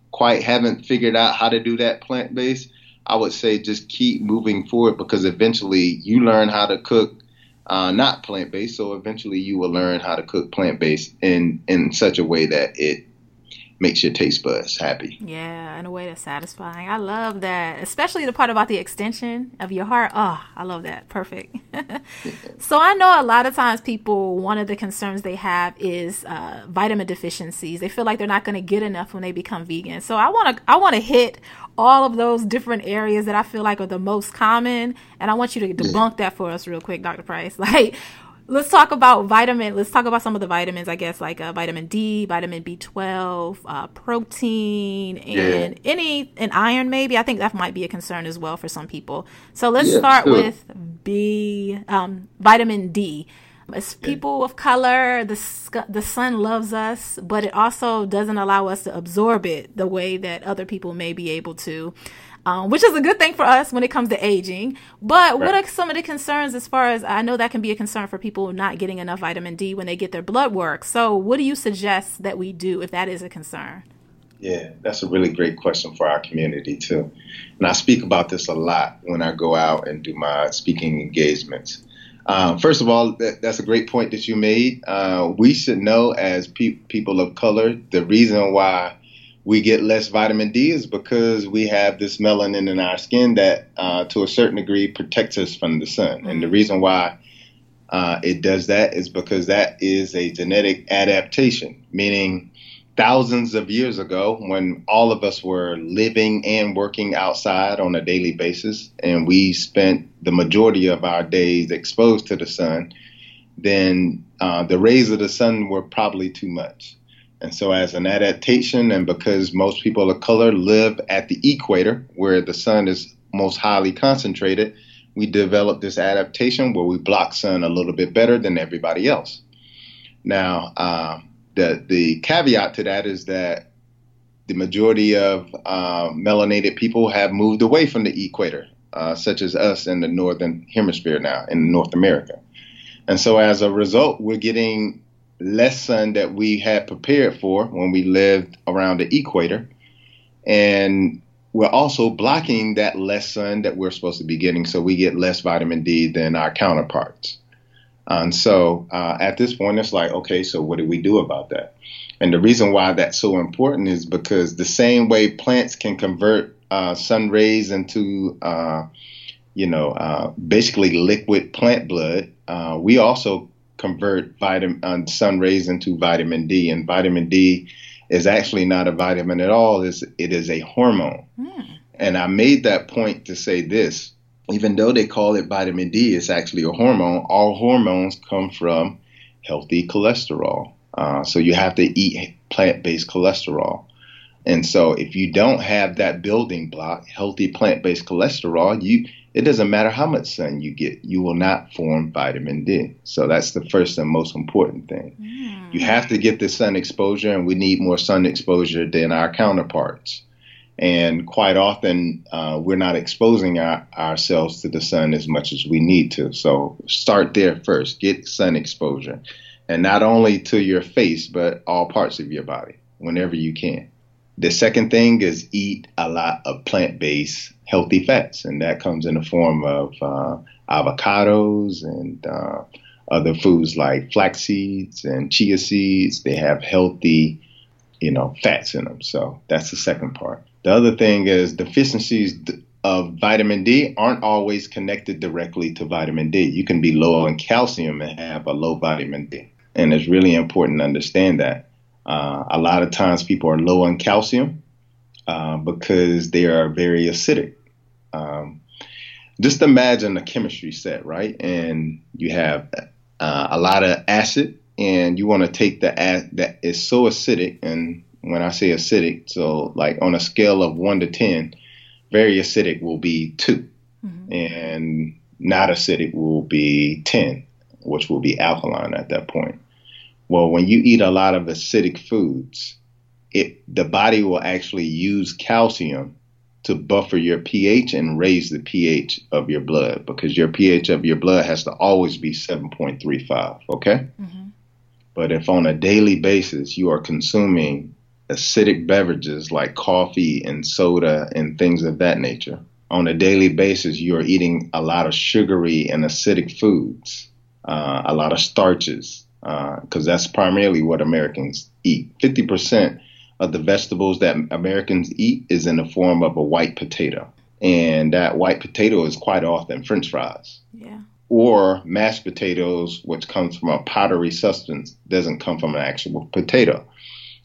quite haven't figured out how to do that plant-based, I would say just keep moving forward, because eventually you learn how to cook uh, not plant-based. So eventually you will learn how to cook plant-based in, in such a way that it makes your taste buds happy. Yeah, in a way that's satisfying. I love that, especially the part about the extension of your heart. Oh, I love that. Perfect. So I know a lot of times people, one of the concerns they have is uh, vitamin deficiencies. They feel like they're not going to get enough when they become vegan. So I want to I want to hit all of those different areas that I feel like are the most common, and I want you to debunk yeah. that for us real quick, Doctor Price. Like, let's talk about vitamin. Let's talk about some of the vitamins, I guess, like uh, vitamin D, vitamin B twelve, uh, protein, and yeah. any and iron, maybe. I think that might be a concern as well for some people. So let's yeah, start sure. with B, um, vitamin D. As people of color, the the sun loves us, but it also doesn't allow us to absorb it the way that other people may be able to, um, which is a good thing for us when it comes to aging. But right. what are some of the concerns as far as, I know that can be a concern for people not getting enough vitamin D when they get their blood work. So what do you suggest that we do if that is a concern? Yeah, that's a really great question for our community too. And I speak about this a lot when I go out and do my speaking engagements. Uh, first of all, that, that's a great point that you made. Uh, we should know as pe- people of color, the reason why we get less vitamin D is because we have this melanin in our skin that, uh, to a certain degree, protects us from the sun. Mm-hmm. And the reason why uh, it does that is because that is a genetic adaptation, meaning thousands of years ago, when all of us were living and working outside on a daily basis, and we spent the majority of our days exposed to the sun, then uh, the rays of the sun were probably too much. And so as an adaptation, and because most people of color live at the equator where the sun is most highly concentrated, we developed this adaptation where we block sun a little bit better than everybody else. Now, uh, the the caveat to that is that the majority of uh, melanated people have moved away from the equator, uh, such as us in the northern hemisphere now in North America. And so as a result, we're getting less sun that we had prepared for when we lived around the equator. And we're also blocking that less sun that we're supposed to be getting, so we get less vitamin D than our counterparts. And so uh, at this point, it's like, okay, so what do we do about that? And the reason why that's so important is because the same way plants can convert uh, sun rays into, uh, you know, uh, basically liquid plant blood, uh, we also convert vitamin uh, sun rays into vitamin D. And vitamin D is actually not a vitamin at all. It's, it is a hormone. Mm. And I made that point to say this. Even though they call it vitamin D, it's actually a hormone. All hormones come from healthy cholesterol. Uh, so you have to eat plant-based cholesterol. And so if you don't have that building block, healthy plant-based cholesterol, you it doesn't matter how much sun you get, you will not form vitamin D. So that's the first and most important thing. Mm. You have to get the sun exposure, and we need more sun exposure than our counterparts. And quite often, uh, we're not exposing our, ourselves to the sun as much as we need to. So start there first. Get sun exposure. And not only to your face, but all parts of your body, whenever you can. The second thing is eat a lot of plant-based healthy fats. And that comes in the form of uh, avocados and uh, other foods like flax seeds and chia seeds. They have healthy, you know, fats in them. So that's the second part. The other thing is deficiencies of vitamin D aren't always connected directly to vitamin D. You can be low in calcium and have a low vitamin D. And it's really important to understand that. Uh, a lot of times people are low in calcium uh, because they are very acidic. Um, just imagine a chemistry set, right? And you have uh, a lot of acid, and you want to take the acid that is so acidic, and when I say acidic, so like on a scale of one to ten, very acidic will be two, mm-hmm. and not acidic will be ten, which will be alkaline at that point. Well, when you eat a lot of acidic foods, it the body will actually use calcium to buffer your pH and raise the pH of your blood, because your pH of your blood has to always be seven point three five, okay? Mm-hmm. But if on a daily basis you are consuming acidic beverages like coffee and soda and things of that nature, on a daily basis, you're eating a lot of sugary and acidic foods, uh, a lot of starches, because uh, that's primarily what Americans eat. fifty percent of the vegetables that Americans eat is in the form of a white potato. And that white potato is quite often French fries. Yeah. Or mashed potatoes, which comes from a powdery substance, doesn't come from an actual potato.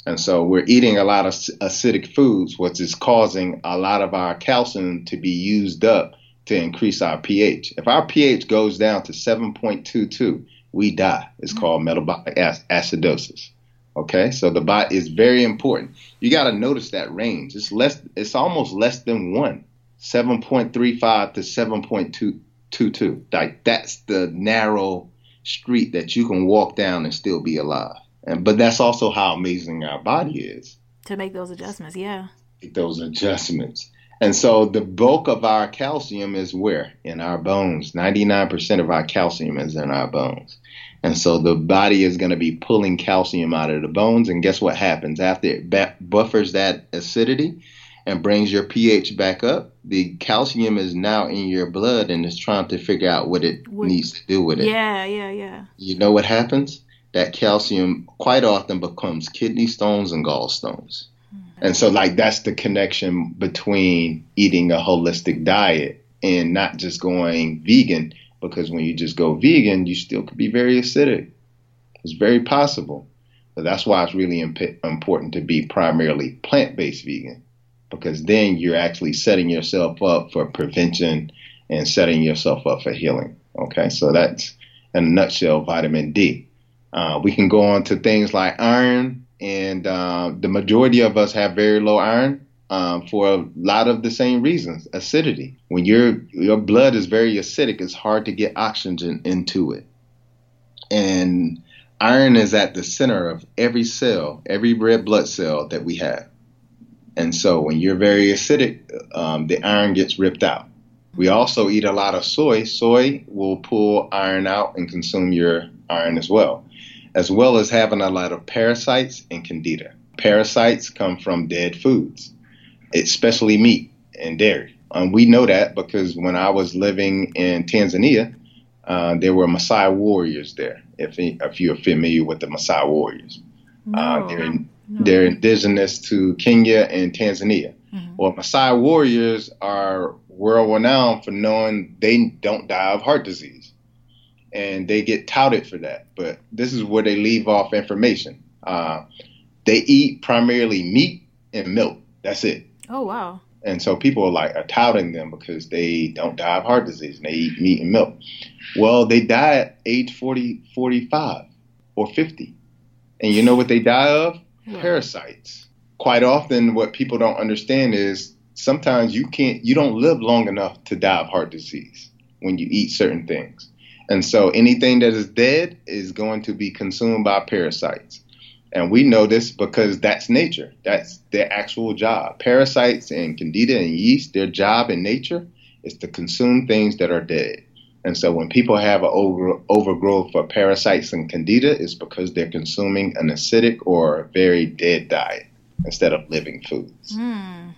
And so we're eating a lot of acidic foods, which is causing a lot of our calcium to be used up to increase our pH. If our pH goes down to seven point two two, we die. It's mm-hmm. called metabolic acidosis. Okay, so the body is very important. You got to notice that range. It's less. It's almost less than one. seven point three five to seven point two two two. Like that's the narrow street that you can walk down and still be alive. And, but that's also how amazing our body is. To make those adjustments, yeah. Make those adjustments. And so the bulk of our calcium is where? In our bones. ninety-nine percent of our calcium is in our bones. And so the body is going to be pulling calcium out of the bones. And guess what happens? After it ba- buffers that acidity and brings your pH back up, the calcium is now in your blood and it's trying to figure out what it what, needs to do with it. Yeah, yeah, yeah. You know what happens? That calcium quite often becomes kidney stones and gallstones. Mm. And so like that's the connection between eating a holistic diet and not just going vegan, because when you just go vegan, you still could be very acidic. It's very possible. But that's why it's really imp- important to be primarily plant-based vegan, because then you're actually setting yourself up for prevention and setting yourself up for healing. Okay, so that's in a nutshell vitamin D. Uh, we can go on to things like iron And uh, the majority of us have very low iron um, for a lot of the same reasons. Acidity. When your your blood is very acidic, it's hard to get oxygen into it. And iron is at the center of every cell, every red blood cell that we have. And so when you're very acidic, um, the iron gets ripped out. We also eat a lot of soy. Soy will pull iron out and consume your iron as well, as well as having a lot of parasites and candida. Parasites come from dead foods, especially meat and dairy. Um, we know that because when I was living in Tanzania, uh, there were Maasai warriors there, if, if you're familiar with the Maasai warriors. No. Uh, they're, in, no. they're indigenous to Kenya and Tanzania. Mm-hmm. Well, Maasai warriors are world-renowned for knowing they don't die of heart disease. And they get touted for that. But this is where they leave off information. Uh, they eat primarily meat and milk. That's it. Oh, wow. And so people are like are touting them because they don't die of heart disease. And they eat meat and milk. Well, they die at age forty, forty-five, or fifty. And you know what they die of? Yeah. Parasites. Quite often what people don't understand is sometimes you can't, you don't live long enough to die of heart disease when you eat certain things. And so anything that is dead is going to be consumed by parasites. And we know this because that's nature. That's their actual job. Parasites and candida and yeast, their job in nature is to consume things that are dead. And so when people have an over, overgrowth for parasites and candida, it's because they're consuming an acidic or very dead diet instead of living foods. Mm.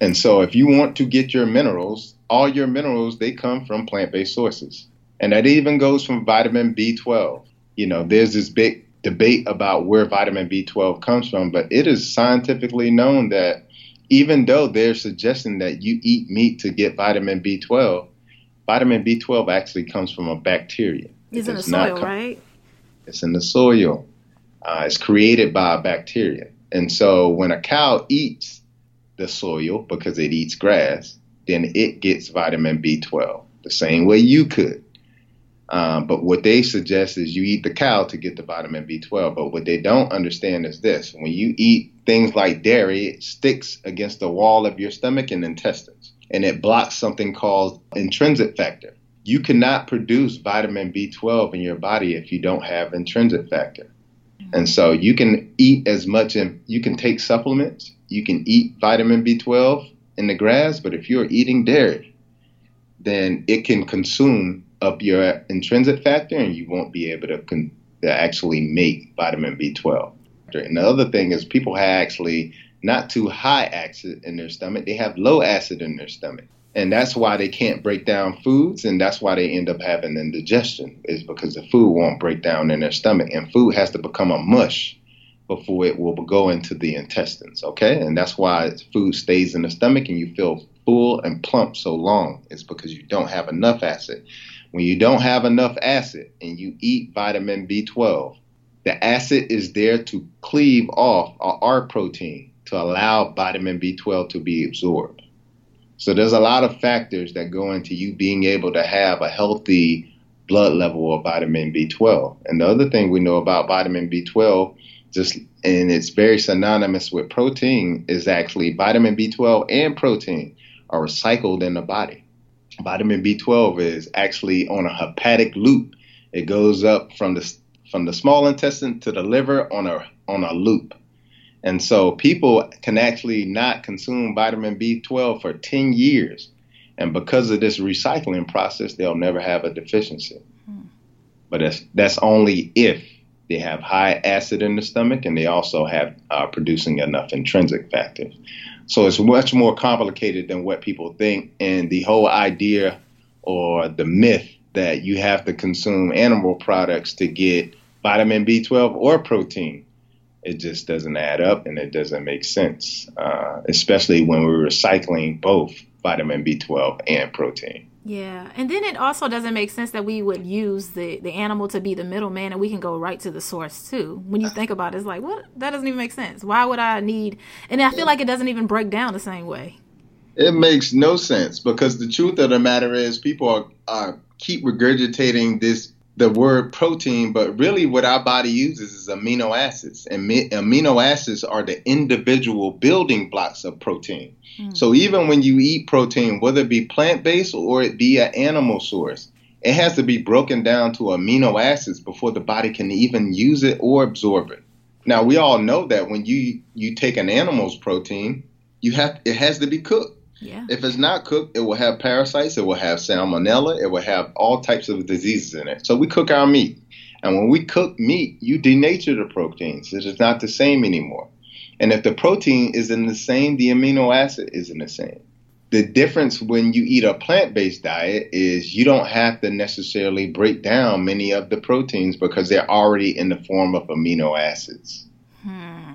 And so if you want to get your minerals, all your minerals, they come from plant-based sources. And that even goes from vitamin B twelve. You know, there's this big debate about where vitamin B twelve comes from, but it is scientifically known that even though they're suggesting that you eat meat to get vitamin B twelve, vitamin B twelve actually comes from a bacteria. It's, it's in the soil, com- right? It's in the soil. Uh, it's created by a bacteria. And so when a cow eats the soil because it eats grass, then it gets vitamin B twelve the same way you could. Um, but what they suggest is you eat the cow to get the vitamin B twelve. But what they don't understand is this. When you eat things like dairy, it sticks against the wall of your stomach and intestines, and it blocks something called intrinsic factor. You cannot produce vitamin B twelve in your body if you don't have intrinsic factor. And so you can eat as much, and you can take supplements, you can eat vitamin B twelve in the grass, but if you're eating dairy, then it can consume up your intrinsic factor, and you won't be able to, con- to actually make vitamin B twelve. And the other thing is people have actually not too high acid in their stomach. They have low acid in their stomach. And that's why they can't break down foods, and that's why they end up having indigestion, is because the food won't break down in their stomach. And food has to become a mush before it will go into the intestines, okay? And that's why food stays in the stomach and you feel full and plump so long. It's because you don't have enough acid. When you don't have enough acid and you eat vitamin B twelve, the acid is there to cleave off our R protein to allow vitamin B twelve to be absorbed. So there's a lot of factors that go into you being able to have a healthy blood level of vitamin B twelve. And the other thing we know about vitamin B twelve, just and it's very synonymous with protein, is actually vitamin B twelve and protein are recycled in the body. Vitamin B twelve is actually on a hepatic loop. It goes up from the from the small intestine to the liver on a on a loop. And so people can actually not consume vitamin B twelve for ten years. And because of this recycling process, they'll never have a deficiency. Hmm. But that's, that's only if they have high acid in the stomach and they also have uh, producing enough intrinsic factors. So it's much more complicated than what people think. And the whole idea or the myth that you have to consume animal products to get vitamin B twelve or protein, it just doesn't add up and it doesn't make sense, uh, especially when we're recycling both vitamin B twelve and protein. Yeah. And then it also doesn't make sense that we would use the, the animal to be the middleman, and we can go right to the source, too. When you think about it, it's like, what? That doesn't even make sense. Why would I need? And I feel like it doesn't even break down the same way. It makes no sense, because the truth of the matter is people are, are keep regurgitating this the word protein, but really what our body uses is amino acids, and mi- amino acids are the individual building blocks of protein. Mm. So even when you eat protein, whether it be plant-based or it be an animal source, it has to be broken down to amino acids before the body can even use it or absorb it. Now, we all know that when you, you take an animal's protein, you have it has to be cooked. Yeah. If it's not cooked, it will have parasites, it will have salmonella, it will have all types of diseases in it. So we cook our meat. And when we cook meat, you denature the proteins. It is not the same anymore. And if the protein isn't the same, the amino acid isn't the same. The difference when you eat a plant-based diet is you don't have to necessarily break down many of the proteins because they're already in the form of amino acids. Hmm.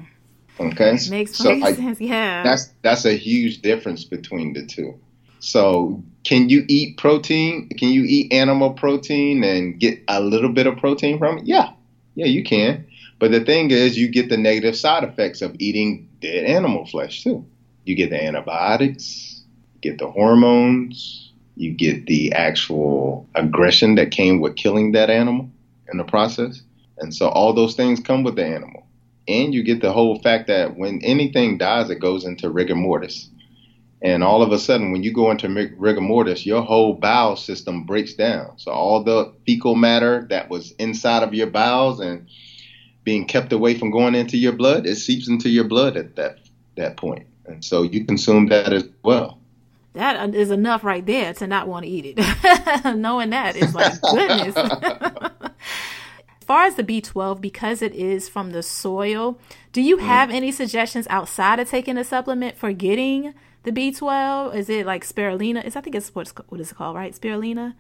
Okay. Makes so I, sense. Yeah. That's that's a huge difference between the two. So can you eat protein? Can you eat animal protein and get a little bit of protein from it? Yeah. Yeah, you can. But the thing is, you get the negative side effects of eating dead animal flesh too. You get the antibiotics, you get the hormones, you get the actual aggression that came with killing that animal in the process. And so all those things come with the animal. And you get the whole fact that when anything dies, it goes into rigor mortis. And all of a sudden, when you go into rigor mortis, your whole bowel system breaks down. So all the fecal matter that was inside of your bowels and being kept away from going into your blood, it seeps into your blood at that that point. And so you consume that as well. That is enough right there to not want to eat it. Knowing that, it's like, goodness. As far as the B twelve, because it is from the soil, do you have mm. any suggestions outside of taking a supplement for getting the B twelve? Is it like spirulina? Is I think it's what's, what is it called, right? Spirulina?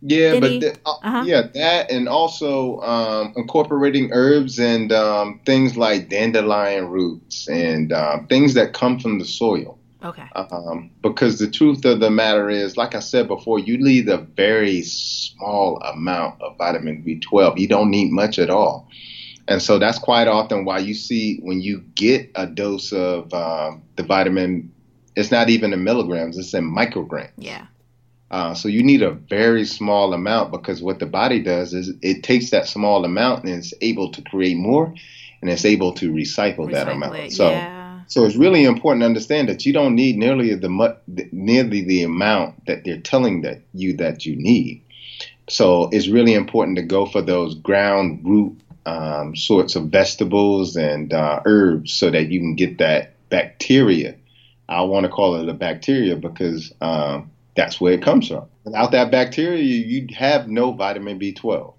Yeah, any? but the, uh, uh-huh. yeah, that and also um, incorporating herbs and um, things like dandelion roots and uh, things that come from the soil. Okay. Um, because the truth of the matter is, like I said before, you need a very small amount of vitamin B twelve. You don't need much at all. And so that's quite often why you see when you get a dose of um, the vitamin, it's not even in milligrams, it's in micrograms. Yeah. Uh, so you need a very small amount because what the body does is it takes that small amount and it's able to create more and it's able to recycle, recycle that amount. It, so. Yeah. So it's really important to understand that you don't need nearly the mu- nearly the amount that they're telling that you that you need. So it's really important to go for those ground root um, sorts of vegetables and uh, herbs so that you can get that bacteria. I want to call it a bacteria because um, that's where it comes from. Without that bacteria, you'd have no vitamin B twelve.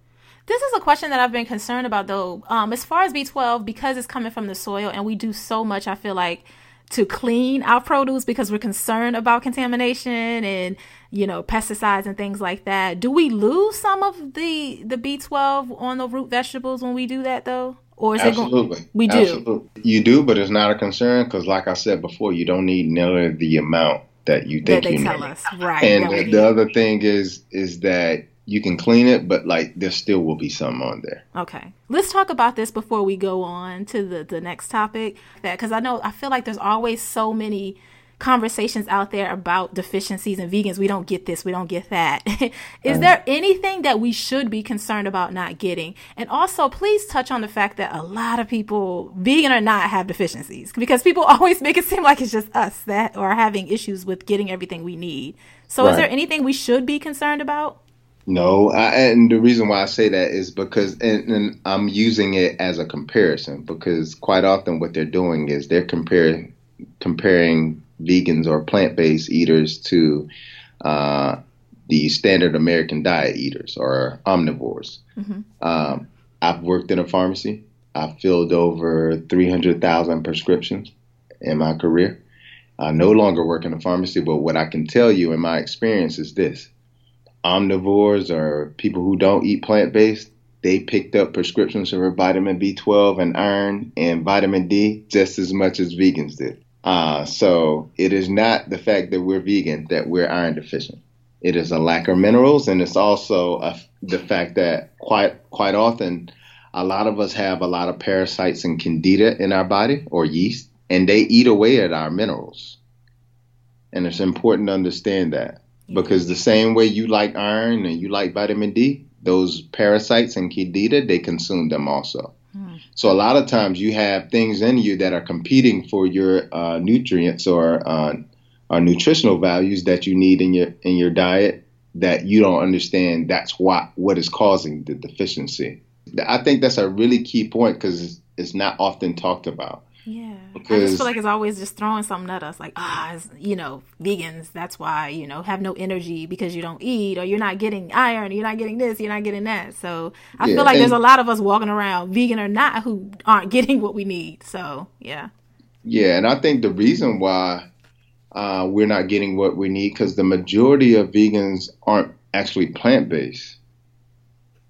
This is a question that I've been concerned about, though, um, as far as B twelve, because it's coming from the soil and we do so much, I feel like, to clean our produce because we're concerned about contamination and, you know, pesticides and things like that. Do we lose some of the, the B twelve on the root vegetables when we do that, though? Or is Absolutely. It going- we do. Absolutely. You do, but it's not a concern because, like I said before, you don't need nearly the amount that you think that they you tell need. Us. Right. And the, the other thing is is that you can clean it, but like there still will be some on there. Okay. Let's talk about this before we go on to the, the next topic. That, 'cause I know, I feel like there's always so many conversations out there about deficiencies and vegans. We don't get this. We don't get that. Is um, there anything that we should be concerned about not getting? And also please touch on the fact that a lot of people, vegan or not, have deficiencies because people always make it seem like it's just us that are having issues with getting everything we need. So right. Is there anything we should be concerned about? No, I, and the reason why I say that is because, and, and I'm using it as a comparison because quite often what they're doing is they're comparing comparing vegans or plant-based eaters to uh, the standard American diet eaters or omnivores. Mm-hmm. Um, I've worked in a pharmacy. I've filled over three hundred thousand prescriptions in my career. I no longer work in a pharmacy, but what I can tell you in my experience is this. Omnivores or people who don't eat plant-based, they picked up prescriptions for vitamin B twelve and iron and vitamin D just as much as vegans did. Uh, so it is not the fact that we're vegan that we're iron deficient. It is a lack of minerals, and it's also a, the fact that quite quite often a lot of us have a lot of parasites and candida in our body or yeast, and they eat away at our minerals. And it's important to understand that. Because the same way you like iron and you like vitamin D, those parasites and candida, they consume them also. Hmm. So a lot of times you have things in you that are competing for your uh, nutrients or uh, or nutritional values that you need in your in your diet that you don't understand. That's what what is causing the deficiency. I think that's a really key point because it's, it's not often talked about. Yeah, I just feel like it's always just throwing something at us, like, ah, oh, you know, vegans, that's why, you know, have no energy because you don't eat, or you're not getting iron, you're not getting this, you're not getting that. So I yeah, feel like there's a lot of us walking around, vegan or not, who aren't getting what we need. So, yeah. Yeah, and I think the reason why uh, we're not getting what we need, because the majority of vegans aren't actually plant-based.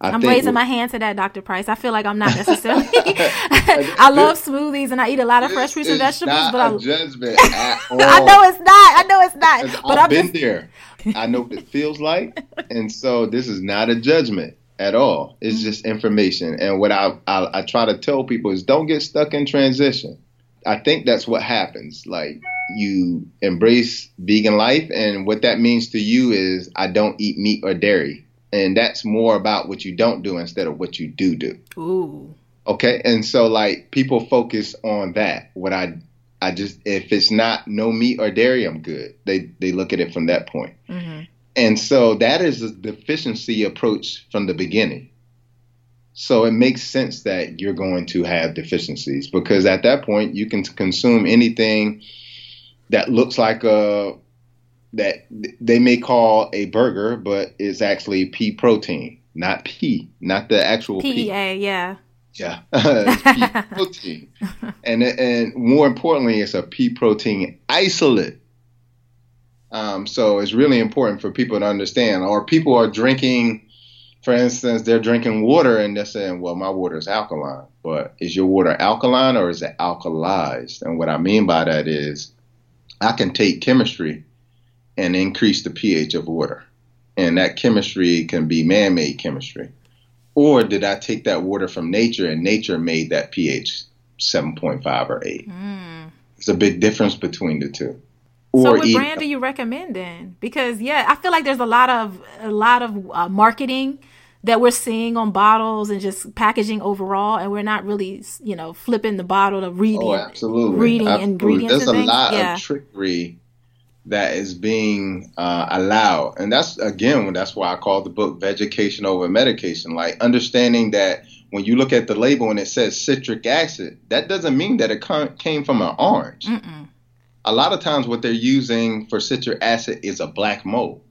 I I'm raising my hand to that, Doctor Price. I feel like I'm not necessarily. I love smoothies and I eat a lot of fresh fruits and vegetables. Not but I judgment at all. I know it's not. I know it's not. But I've I'm been just... there. I know what it feels like, and so this is not a judgment at all. It's mm-hmm. just information. And what I, I I try to tell people is don't get stuck in transition. I think that's what happens. Like you embrace vegan life, and what that means to you is I don't eat meat or dairy. And that's more about what you don't do instead of what you do do. Ooh. Okay. And so like people focus on that. What I, I just, if it's not no meat or dairy, I'm good. They, they look at it from that point. Mm-hmm. And so that is a deficiency approach from the beginning. So it makes sense that you're going to have deficiencies because at that point you can consume anything that looks like a, that they may call a burger, but it's actually pea protein, not pea, not the actual pea. P A, yeah. Yeah, pea protein. And and more importantly, it's a pea protein isolate. Um, so it's really important for people to understand. Or people are drinking, for instance, they're drinking water and they're saying, well, my water is alkaline. But is your water alkaline or is it alkalized? And what I mean by that is I can take chemistry and increase the pH of water. And that chemistry can be man-made chemistry. Or did I take that water from nature and nature made that pH seven point five or eight? Mm. It's a big difference between the two. Or so what eat- brand do you recommend then? Because, yeah, I feel like there's a lot of a lot of uh, marketing that we're seeing on bottles and just packaging overall, and we're not really, you know, flipping the bottle to reading, oh, absolutely. reading absolutely. ingredients there's and things. There's a lot yeah. of trickery that is being uh, allowed. And that's, again, that's why I call the book Vegecation Over Medication. Like understanding that when you look at the label and it says citric acid, that doesn't mean that it con- came from an orange. Mm-mm. A lot of times what they're using for citric acid is a black mold.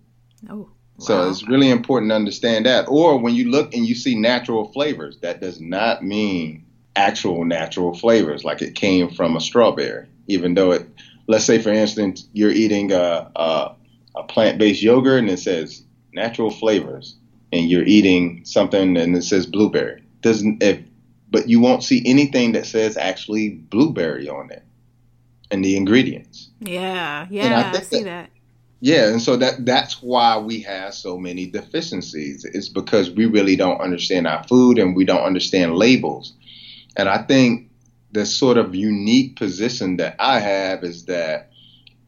Oh, wow. So it's really important to understand that. Or when you look and you see natural flavors, that does not mean actual natural flavors. Like it came from a strawberry, even though it... Let's say, for instance, you're eating a, a, a plant-based yogurt and it says natural flavors, and you're eating something and it says blueberry. Doesn't if, but you won't see anything that says actually blueberry on it and the ingredients. Yeah, yeah, I, I see that, that. Yeah, and so that that's why we have so many deficiencies. It's because we really don't understand our food and we don't understand labels. And I think the sort of unique position that I have is that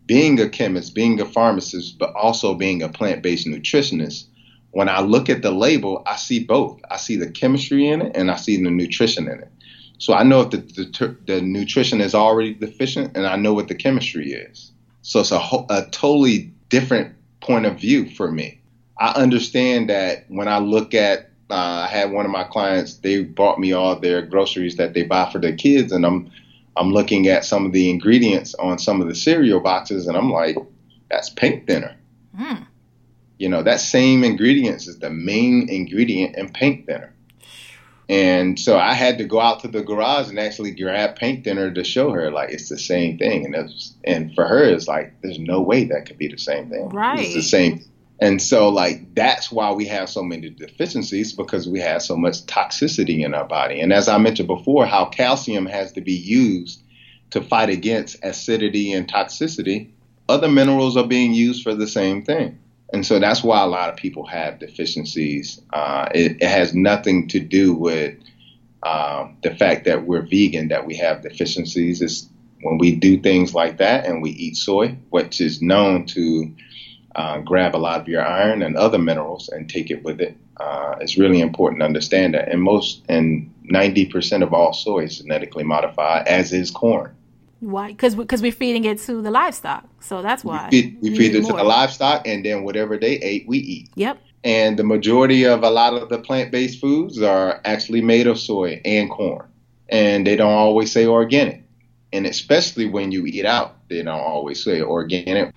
being a chemist, being a pharmacist, but also being a plant-based nutritionist, when I look at the label, I see both. I see the chemistry in it and I see the nutrition in it. So I know if the, the, the nutrition is already deficient and I know what the chemistry is. So it's a, a totally different point of view for me. I understand that when I look at Uh, I had one of my clients, they bought me all their groceries that they buy for their kids. And I'm I'm looking at some of the ingredients on some of the cereal boxes. And I'm like, that's paint thinner. Mm. You know, that same ingredients is the main ingredient in paint thinner. And so I had to go out to the garage and actually grab paint thinner to show her, like, it's the same thing. And, was, and for her, it's like, there's no way that could be the same thing. Right. It's the same. And so, like, that's why we have so many deficiencies, because we have so much toxicity in our body. And as I mentioned before, how calcium has to be used to fight against acidity and toxicity, other minerals are being used for the same thing. And so that's why a lot of people have deficiencies. Uh, it, it has nothing to do with um, the fact that we're vegan, that we have deficiencies. It's when we do things like that and we eat soy, which is known to... Uh, grab a lot of your iron and other minerals and take it with it. Uh, it's really important to understand that. And most and ninety percent of all soy is genetically modified, as is corn. Why? Because because we're feeding it to the livestock. So that's why. We feed, we feed it more to the livestock, and then whatever they ate, we eat. Yep. And the majority of a lot of the plant-based foods are actually made of soy and corn. And they don't always say organic. And especially when you eat out, they don't always say organic.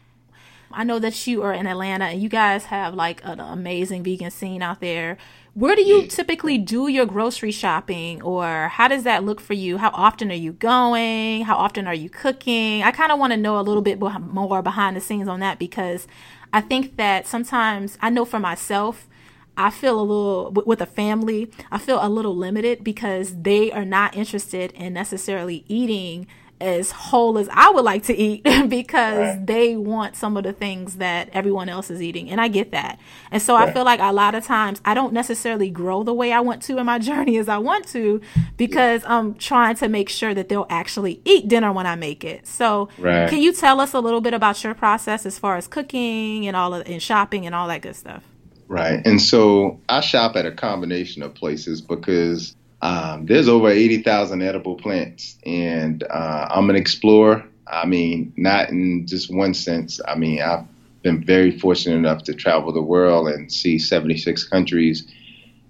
I know that you are in Atlanta and you guys have like an amazing vegan scene out there. Where do you typically do your grocery shopping, or how does that look for you? How often are you going? How often are you cooking? I kind of want to know a little bit more behind the scenes on that, because I think that sometimes, I know for myself, I feel a little, with a family, I feel a little limited because they are not interested in necessarily eating as whole as I would like to eat, because right. they want some of the things that everyone else is eating. And I get that. And so right. I feel like a lot of times I don't necessarily grow the way I want to in my journey as I want to, because yeah. I'm trying to make sure that they'll actually eat dinner when I make it. So right. can you tell us a little bit about your process as far as cooking and all of, and shopping and all that good stuff? Right. And so I shop at a combination of places because Um, there's over eighty thousand edible plants, and uh, I'm an explorer. I mean, not in just one sense. I mean, I've been very fortunate enough to travel the world and see seventy-six countries,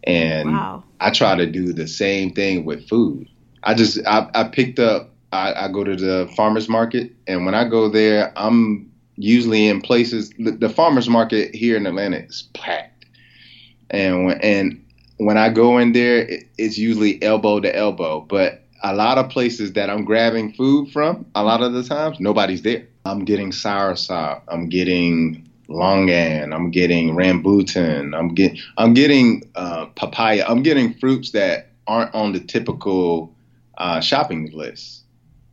and wow. I try to do the same thing with food. I just, I, I picked up, I, I go to the farmer's market, and when I go there, I'm usually in places, the, the farmer's market here in Atlanta is packed, and and when I go in there, it's usually elbow to elbow. But a lot of places that I'm grabbing food from, a lot of the times, nobody's there. I'm getting soursop. I'm getting longan. I'm getting rambutan. I'm getting I'm getting uh, papaya. I'm getting fruits that aren't on the typical uh, shopping list.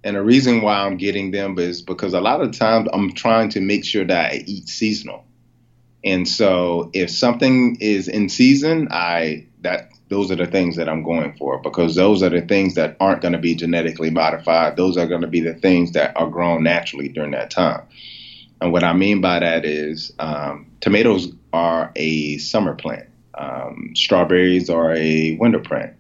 And the reason why I'm getting them is because a lot of times I'm trying to make sure that I eat seasonal. And so if something is in season, I... That those are the things that I'm going for, because those are the things that aren't going to be genetically modified. Those are going to be the things that are grown naturally during that time. And what I mean by that is um, tomatoes are a summer plant. Um, strawberries are a winter plant,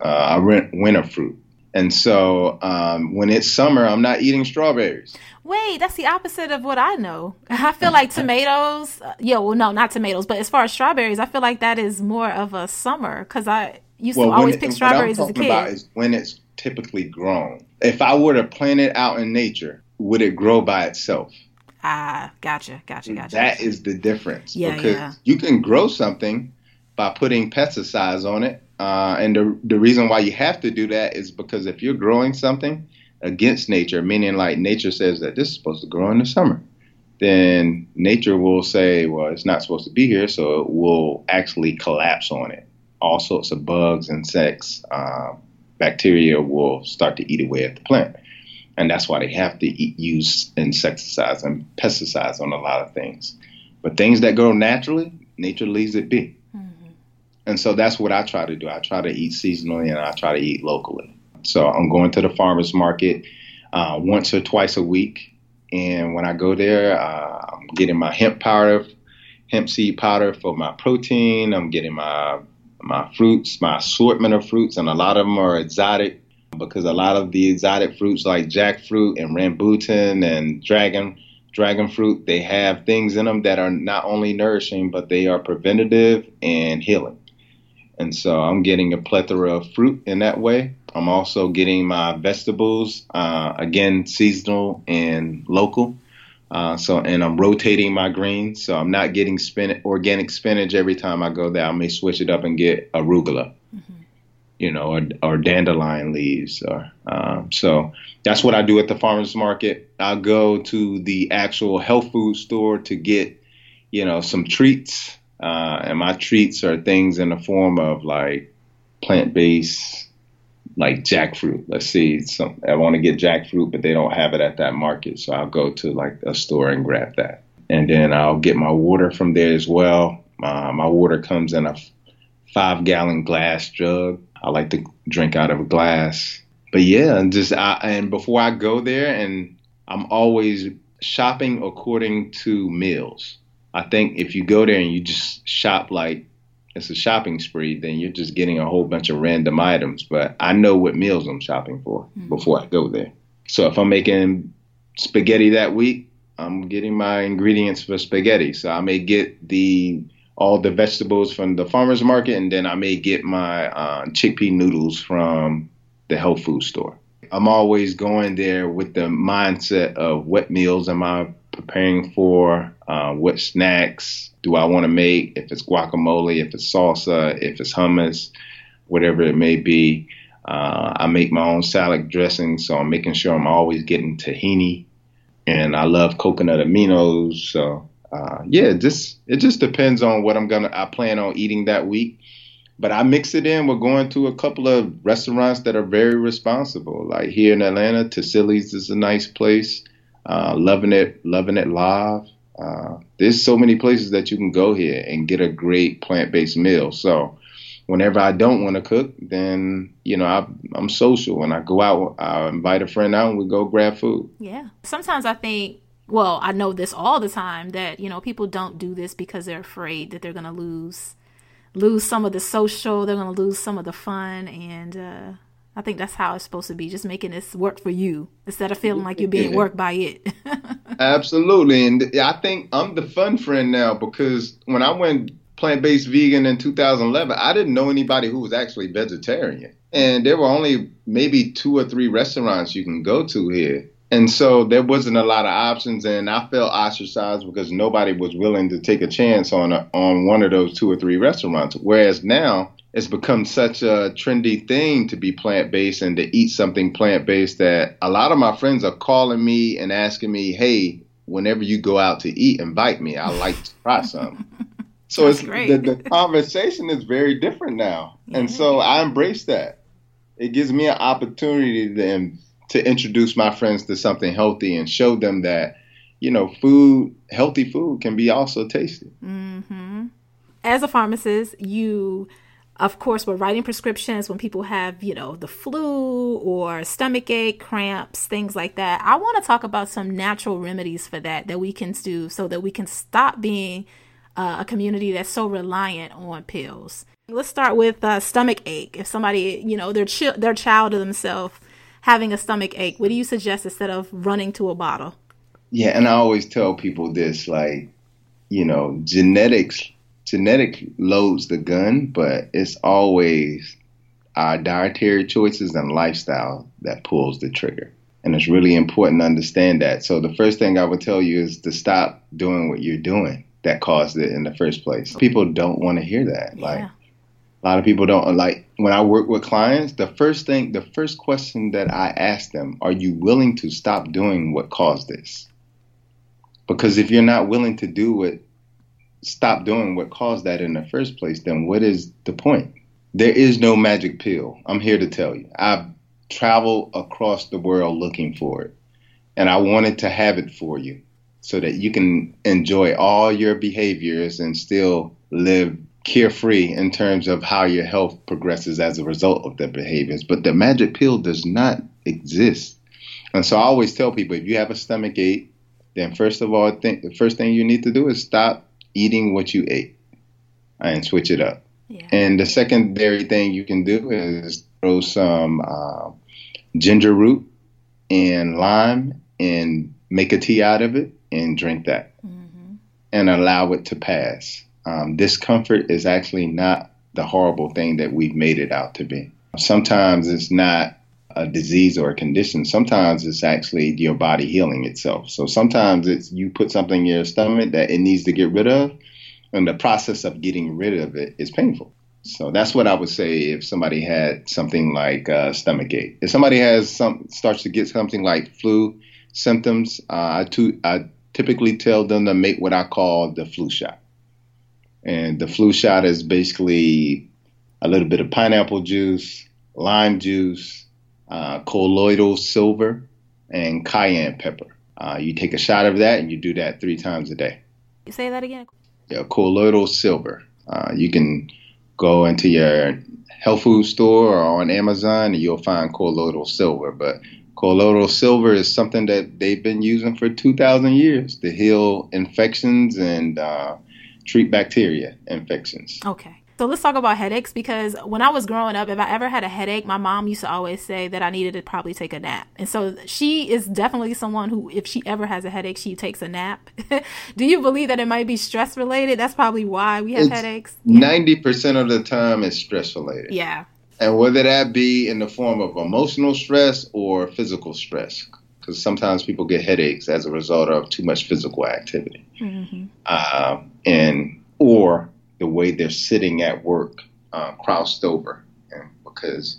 uh, a winter fruit. And so um, when it's summer, I'm not eating strawberries. Wait, that's the opposite of what I know. I feel like tomatoes, uh, yeah, well, no, not tomatoes, but as far as strawberries, I feel like that is more of a summer, because I used well, to always it, pick strawberries as a kid. What I'm talking about is when it's typically grown. If I were to plant it out in nature, would it grow by itself? Ah, gotcha, gotcha, gotcha. That is the difference. Yeah, because yeah. you can grow something by putting pesticides on it. Uh, and the the reason why you have to do that is because if you're growing something against nature, meaning like nature says that this is supposed to grow in the summer, then nature will say, well, it's not supposed to be here, so it will actually collapse on it. All sorts of bugs, insects, uh, bacteria will start to eat away at the plant. And that's why they have to eat, use insecticides and pesticides on a lot of things. But things that grow naturally, nature leaves it be. And so that's what I try to do. I try to eat seasonally and I try to eat locally. So I'm going to the farmer's market uh, once or twice a week. And when I go there, uh, I'm getting my hemp powder, hemp seed powder for my protein. I'm getting my my fruits, my assortment of fruits. And a lot of them are exotic, because a lot of the exotic fruits like jackfruit and rambutan and dragon Dragon fruit, they have things in them that are not only nourishing, but they are preventative and healing. And so I'm getting a plethora of fruit in that way. I'm also getting my vegetables, uh, again, seasonal and local. Uh, so, and I'm rotating my greens. So I'm not getting spin- organic spinach every time I go there. I may switch it up and get arugula, mm-hmm. you know, or, or dandelion leaves. Or um, so that's what I do at the farmer's market. I'll go to the actual health food store to get, you know, some treats. Uh, and my treats are things in the form of like plant-based, like jackfruit. Let's see, some, I want to get jackfruit, but they don't have it at that market. So I'll go to like a store and grab that. And then I'll get my water from there as well. Uh, my water comes in a five-gallon glass jug. I like to drink out of a glass. But yeah, and just I, and before I go there, and I'm always shopping according to meals. I think if you go there and you just shop like it's a shopping spree, then you're just getting a whole bunch of random items. But I know what meals I'm shopping for mm. before I go there. So if I'm making spaghetti that week, I'm getting my ingredients for spaghetti. So I may get the all the vegetables from the farmer's market, and then I may get my uh, chickpea noodles from the health food store. I'm always going there with the mindset of what meals am I preparing for, uh, what snacks do I want to make, if it's guacamole, if it's salsa, if it's hummus, whatever it may be. Uh, I make my own salad dressing, so I'm making sure I'm always getting tahini. And I love coconut aminos. So, uh, yeah, just, it just depends on what I'm going to I plan on eating that week. But I mix it in. We're going to a couple of restaurants that are very responsible. Like here in Atlanta, Tassili's is a nice place. Uh, loving it, loving it live. Uh, there's so many places that you can go here and get a great plant-based meal. So whenever I don't want to cook, then, you know, I, I'm social. When I go out, I invite a friend out and we go grab food. Yeah. Sometimes I think, well, I know this all the time, that, you know, people don't do this because they're afraid that they're going to lose lose some of the social, they're going to lose some of the fun. And uh, I think that's how it's supposed to be, just making this work for you instead of feeling like you're being yeah. worked by it. Absolutely. And I think I'm the fun friend now, because when I went plant-based vegan in two thousand eleven, I didn't know anybody who was actually vegetarian. And there were only maybe two or three restaurants you can go to here. And so there wasn't a lot of options, and I felt ostracized because nobody was willing to take a chance on a, on one of those two or three restaurants. Whereas now it's become such a trendy thing to be plant-based and to eat something plant-based that a lot of my friends are calling me and asking me, hey, whenever you go out to eat, invite me. I like to try something. So it's, the, the conversation is very different now. Yeah. And so I embrace that. It gives me an opportunity to to introduce my friends to something healthy and show them that, you know, food, healthy food can be also tasty. Mm-hmm. As a pharmacist, you, of course, were writing prescriptions when people have, you know, the flu or stomach ache, cramps, things like that. I want to talk about some natural remedies for that, that we can do so that we can stop being uh, a community that's so reliant on pills. Let's start with uh, stomach ache. If somebody, you know, their, chi- their child or themselves having a stomach ache, what do you suggest instead of running to a bottle? Yeah, and I always tell people this, like, you know, genetics, genetic loads the gun, but it's always our dietary choices and lifestyle that pulls the trigger. And it's really important to understand that. So the first thing I would tell you is to stop doing what you're doing that caused it in the first place. People don't want to hear that. Yeah. Like, a lot of people don't, like, when I work with clients, the first thing, the first question that I ask them, are you willing to stop doing what caused this? Because if you're not willing to do what, stop doing what caused that in the first place, then what is the point? There is no magic pill. I'm here to tell you. I've traveled across the world looking for it, and I wanted to have it for you so that you can enjoy all your behaviors and still live carefree in terms of how your health progresses as a result of the behaviors. But the magic pill does not exist. And so I always tell people, if you have a stomach ache, then first of all, think, the first thing you need to do is stop eating what you ate and switch it up. Yeah. And the secondary thing you can do is throw some uh, ginger root and lime and make a tea out of it and drink that mm-hmm. and allow it to pass. Um, discomfort is actually not the horrible thing that we've made it out to be. Sometimes it's not a disease or a condition. Sometimes it's actually your body healing itself. So sometimes it's you put something in your stomach that it needs to get rid of, and the process of getting rid of it is painful. So that's what I would say if somebody had something like uh, stomach ache. If somebody has some starts to get something like flu symptoms, uh, I, to, I typically tell them to make what I call the flu shot. And the flu shot is basically a little bit of pineapple juice, lime juice, uh, colloidal silver, and cayenne pepper. Uh, you take a shot of that, and you do that three times a day. You say that again? Yeah, colloidal silver. Uh, you can go into your health food store or on Amazon, and you'll find colloidal silver. But colloidal silver is something that they've been using for two thousand years to heal infections and uh treat bacteria infections. Okay. So let's talk about headaches, because when I was growing up, if I ever had a headache, my mom used to always say that I needed to probably take a nap. And so she is definitely someone who, if she ever has a headache, she takes a nap. Do you believe that it might be stress related? That's probably why we have it's headaches. ninety percent of the time it's stress related. Yeah. And whether that be in the form of emotional stress or physical stress, because sometimes people get headaches as a result of too much physical activity. Mm-hmm. Uh, and or the way they're sitting at work, uh, crouched over, and because,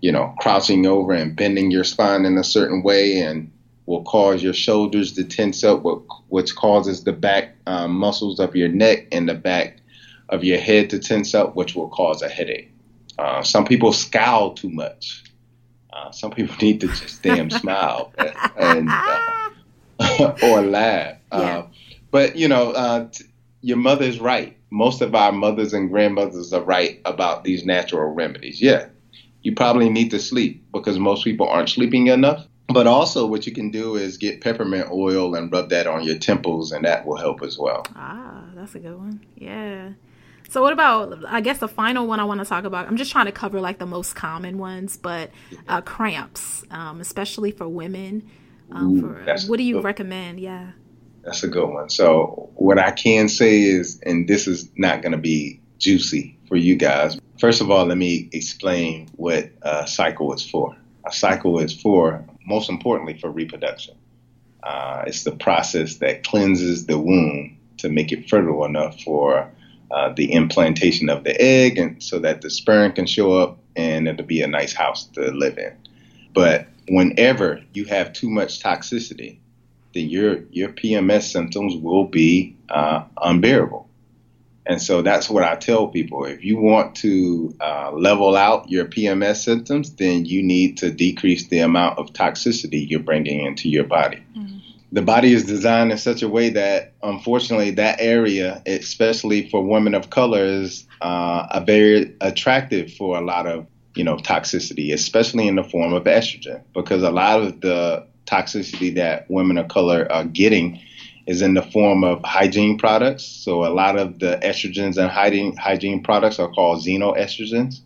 you know, crouching over and bending your spine in a certain way and will cause your shoulders to tense up, which causes the back um, muscles of your neck and the back of your head to tense up, which will cause a headache. Uh, some people scowl too much. Uh, some people need to just damn smile and uh, or laugh. Yeah. Uh, but, you know, uh, t- your mother is right. Most of our mothers and grandmothers are right about these natural remedies. Yeah, you probably need to sleep because most people aren't sleeping enough. But also what you can do is get peppermint oil and rub that on your temples, and that will help as well. Ah, that's a good one. Yeah. So what about, I guess the final one I want to talk about, I'm just trying to cover like the most common ones, but uh, cramps, um, especially for women. Um, Ooh, for, that's what do you recommend? Yeah. That's a good one. So what I can say is, and this is not going to be juicy for you guys. First of all, let me explain what a cycle is for. A cycle is for, most importantly, for reproduction. Uh, it's the process that cleanses the womb to make it fertile enough for uh, the implantation of the egg, and so that the sperm can show up and it'll be a nice house to live in. But whenever you have too much toxicity, your your P M S symptoms will be uh, unbearable. And so that's what I tell people. If you want to uh, level out your P M S symptoms, then you need to decrease the amount of toxicity you're bringing into your body. Mm-hmm. The body is designed in such a way that, unfortunately, that area, especially for women of color, is uh, a very attractive for a lot of, you know, toxicity, especially in the form of estrogen, because a lot of the toxicity that women of color are getting is in the form of hygiene products. So a lot of the estrogens and hygiene, hygiene products are called xenoestrogens.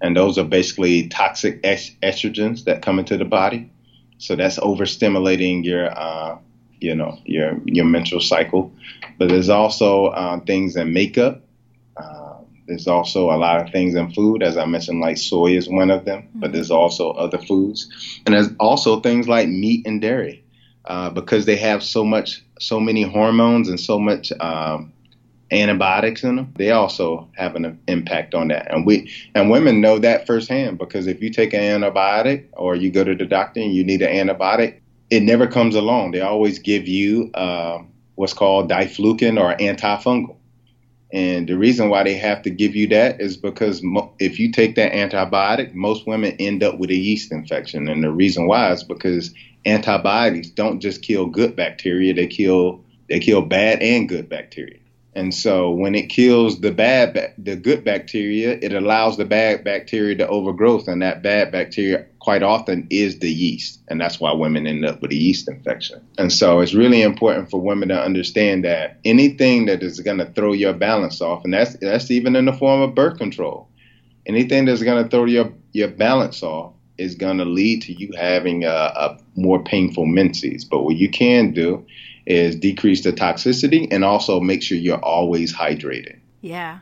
And those are basically toxic est- estrogens that come into the body. So that's overstimulating your, uh, you know, your your menstrual cycle. But there's also uh, things in makeup. Uh, there's also a lot of things in food, as I mentioned, like soy is one of them, but there's also other foods. And there's also things like meat and dairy, uh, because they have so much, so many hormones and so much um, antibiotics in them. They also have an impact on that. And we and women know that firsthand, because if you take an antibiotic or you go to the doctor and you need an antibiotic, it never comes along. They always give you uh, what's called diflucan or antifungal. And the reason why they have to give you that is because mo- if you take that antibiotic, most women end up with a yeast infection. And the reason why is because antibiotics don't just kill good bacteria. They kill they kill bad and good bacteria. And so when it kills the bad ba- the good bacteria, it allows the bad bacteria to overgrowth. And that bad bacteria quite often is the yeast. And that's why women end up with a yeast infection. And so it's really important for women to understand that anything that is going to throw your balance off, and that's that's even in the form of birth control, anything that's going to throw your, your balance off is going to lead to you having a, a more painful menses. But what you can do is decrease the toxicity and also make sure you're always hydrated. Yeah.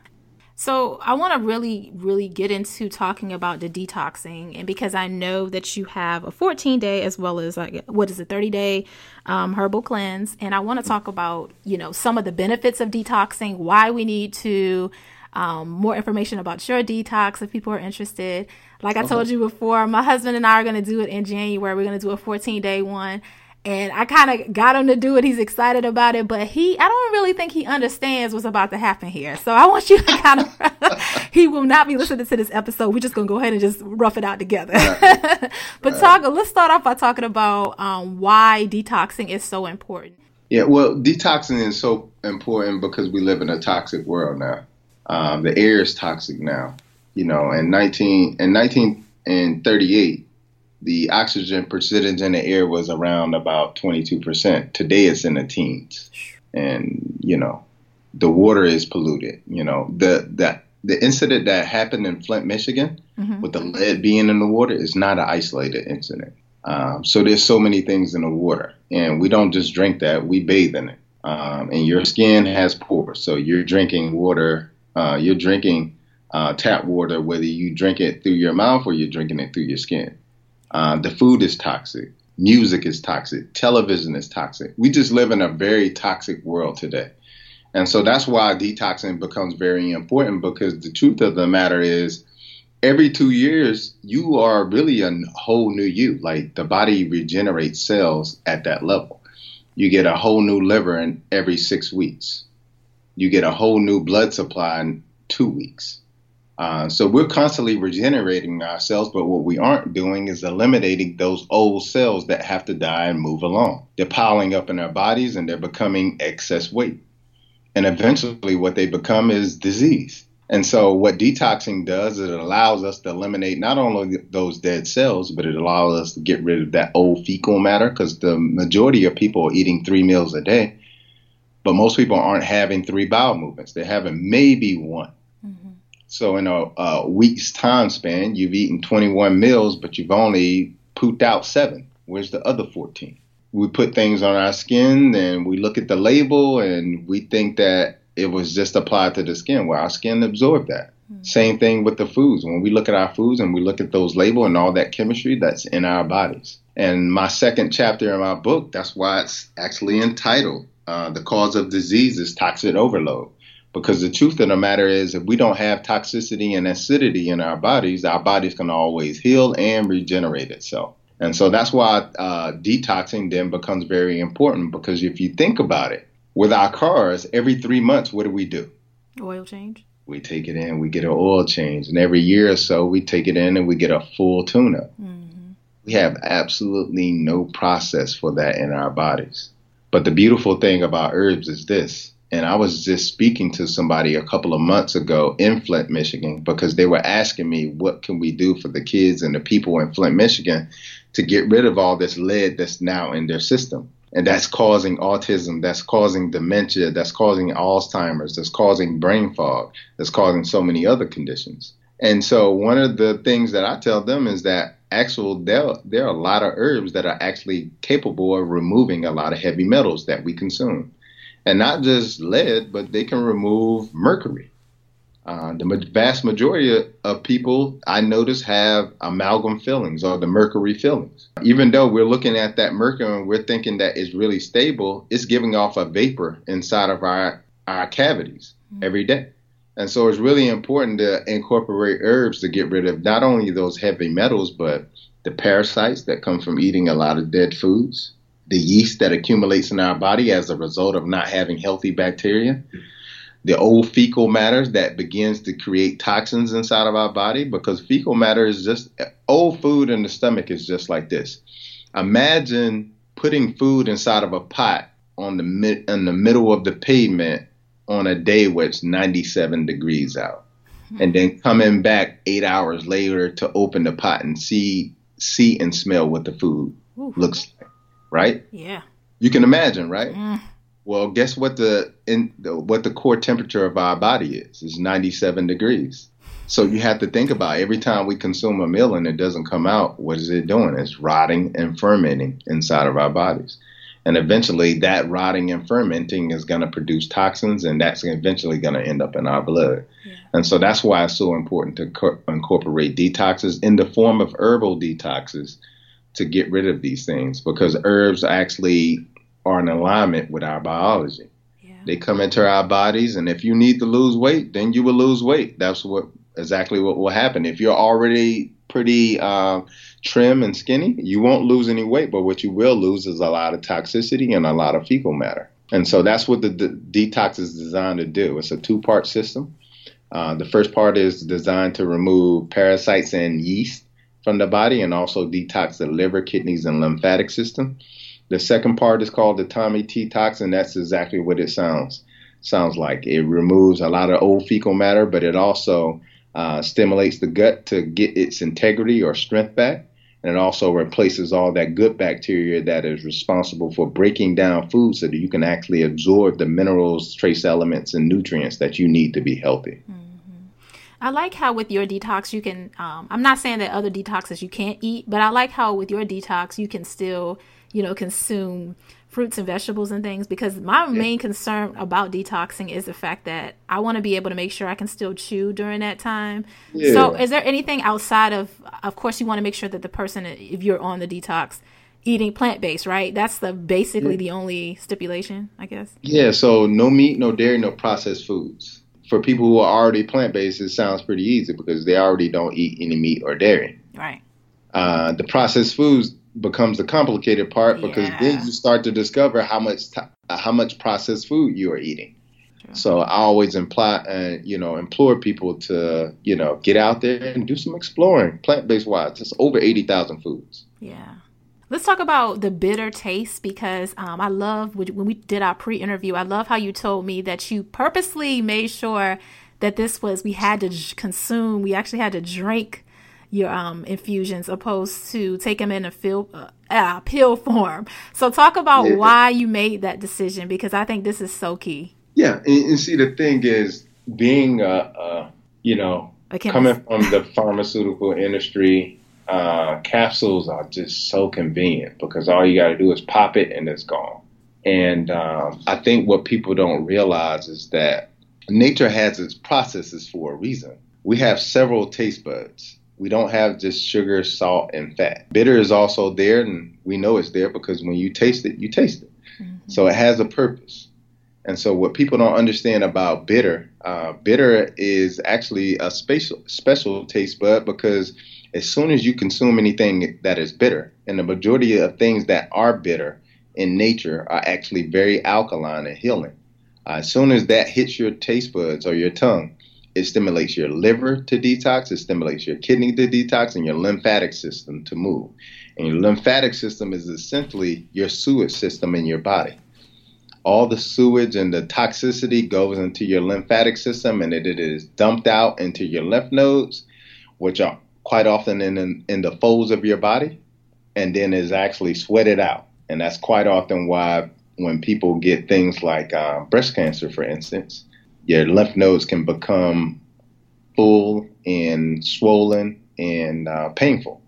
So I want to really, really get into talking about the detoxing, and because I know that you have a fourteen day as well as like, what is it, thirty day um, herbal cleanse. And I want to talk about, you know, some of the benefits of detoxing, why we need to, um, more information about your detox if people are interested. Like I okay. told you before, my husband and I are going to do it in January. We're going to do a fourteen day one. And I kind of got him to do it. He's excited about it, but he, I don't really think he understands what's about to happen here. So I want you to kind of, he will not be listening to this episode. We're just going to go ahead and just rough it out together. Right. But right. talk, let's start off by talking about um, why detoxing is so important. Yeah, well, detoxing is so important because we live in a toxic world now. Um, the air is toxic now. You know, in nineteen, in nineteen thirty-eight, the oxygen percentage in the air was around about twenty-two percent. Today it's in the teens. And, you know, the water is polluted. You know, the, the the incident that happened in Flint, Michigan, mm-hmm. with the lead being in the water is not an isolated incident. Um, so there's so many things in the water, and we don't just drink that, we bathe in it. Um, and your skin has pores, so you're drinking water, uh, you're drinking uh, tap water, whether you drink it through your mouth or you're drinking it through your skin. Uh, the food is toxic. Music is toxic. Television is toxic. We just live in a very toxic world today. And so that's why detoxing becomes very important, because the truth of the matter is every two years, you are really a whole new you. Like, the body regenerates cells at that level. You get a whole new liver in every six weeks. You get a whole new blood supply in two weeks. Uh, so we're constantly regenerating ourselves, but what we aren't doing is eliminating those old cells that have to die and move along. They're piling up in our bodies and they're becoming excess weight. And eventually what they become is disease. And so what detoxing does is it allows us to eliminate not only those dead cells, but it allows us to get rid of that old fecal matter, because the majority of people are eating three meals a day, but most people aren't having three bowel movements. They're having maybe one. Mm-hmm. So in a, a week's time span, you've eaten twenty-one meals, but you've only pooped out seven. Where's the other fourteen? We put things on our skin and we look at the label and we think that it was just applied to the skin. Well, our skin absorbed that. Mm-hmm. Same thing with the foods. When we look at our foods and we look at those labels and all that chemistry that's in our bodies. And my second chapter in my book, that's why it's actually entitled, uh, The Cause of Disease is Toxic Overload. Because the truth of the matter is, if we don't have toxicity and acidity in our bodies, our body's going to always heal and regenerate itself. And so that's why uh, detoxing then becomes very important, because if you think about it, with our cars, every three months, what do we do? Oil change. We take it in, we get an oil change. And every year or so, we take it in and we get a full tune-up. Mm-hmm. We have absolutely no process for that in our bodies. But the beautiful thing about herbs is this. And I was just speaking to somebody a couple of months ago in Flint, Michigan, because they were asking me, what can we do for the kids and the people in Flint, Michigan to get rid of all this lead that's now in their system? And that's causing autism, that's causing dementia, that's causing Alzheimer's, that's causing brain fog, that's causing so many other conditions. And so one of the things that I tell them is that actual, there, there are a lot of herbs that are actually capable of removing a lot of heavy metals that we consume. And not just lead, but they can remove mercury. Uh, the vast majority of people I notice have amalgam fillings or the mercury fillings. Even though we're looking at that mercury and we're thinking that it's really stable, it's giving off a vapor inside of our, our cavities mm-hmm. every day. And so it's really important to incorporate herbs to get rid of not only those heavy metals, but the parasites that come from eating a lot of dead foods, the yeast that accumulates in our body as a result of not having healthy bacteria, mm-hmm. the old fecal matter that begins to create toxins inside of our body, because fecal matter is just old food in the stomach is just like this. Imagine putting food inside of a pot on the mid, in the middle of the pavement on a day where it's ninety-seven degrees out, and then coming back eight hours later to open the pot and see see and smell what the food Ooh. Looks like, right? Yeah. You can imagine, right? Mm. Well, guess what the, in, the what the core temperature of our body is? It's ninety-seven degrees. So you have to think about every time we consume a meal and it doesn't come out, what is it doing? It's rotting and fermenting inside of our bodies. And eventually that rotting and fermenting is going to produce toxins, and that's eventually going to end up in our blood. Yeah. And so that's why it's so important to co- incorporate detoxes in the form of herbal detoxes to get rid of these things, because herbs actually are in alignment with our biology. Yeah. They come into our bodies, and if you need to lose weight, then you will lose weight. That's what exactly what will happen. If you're already pretty uh, trim and skinny, you won't lose any weight, but what you will lose is a lot of toxicity and a lot of fecal matter. And so that's what the de- detox is designed to do. It's a two-part system. Uh, the first part is designed to remove parasites and yeast from the body and also detox the liver, kidneys, and lymphatic system. The second part is called the Tommy T-Tox, and that's exactly what it sounds sounds like. It removes a lot of old fecal matter, but it also uh, stimulates the gut to get its integrity or strength back, and it also replaces all that good bacteria that is responsible for breaking down food so that you can actually absorb the minerals, trace elements, and nutrients that you need to be healthy. Mm-hmm. I like how with your detox, you can, um, I'm not saying that other detoxes you can't eat, but I like how with your detox, you can still, you know, consume fruits and vegetables and things, because my main concern about detoxing is the fact that I want to be able to make sure I can still chew during that time. Yeah. So is there anything outside of, of course, you want to make sure that the person, if you're on the detox, eating plant-based, right? That's the basically the only stipulation, I guess. Yeah. So no meat, no dairy, no processed foods. For people who are already plant-based, it sounds pretty easy because they already don't eat any meat or dairy. Right. Uh, the processed foods becomes the complicated part because yeah. then you start to discover how much t- how much processed food you are eating. True. So I always imply, uh, you know, implore people to, you know, get out there and do some exploring plant-based wise. It's over eighty thousand foods. Yeah. Let's talk about the bitter taste, because um, I love when we did our pre-interview, I love how you told me that you purposely made sure that this was, we had to j- consume, we actually had to drink your um, infusions opposed to take them in a fil- uh, uh, pill form. So talk about yeah. why you made that decision, because I think this is so key. Yeah. And, and see, the thing is being, uh, uh, you know, coming from the pharmaceutical industry, Uh, capsules are just so convenient because all you got to do is pop it and it's gone. And um, I think what people don't realize is that nature has its processes for a reason. We have several taste buds. We don't have just sugar, salt, and fat. Bitter is also there, and we know it's there because when you taste it, you taste it. Mm-hmm. So it has a purpose. And so what people don't understand about bitter, uh, bitter is actually a special, special taste bud because as soon as you consume anything that is bitter, and the majority of things that are bitter in nature are actually very alkaline and healing. Uh, as soon as that hits your taste buds or your tongue, it stimulates your liver to detox, it stimulates your kidney to detox, and your lymphatic system to move. And your lymphatic system is essentially your sewage system in your body. All the sewage and the toxicity goes into your lymphatic system, and it, it is dumped out into your lymph nodes, which are quite often in, in in the folds of your body, and then is actually sweated out. And that's quite often why when people get things like uh, breast cancer, for instance, your lymph nodes can become full and swollen and uh, painful.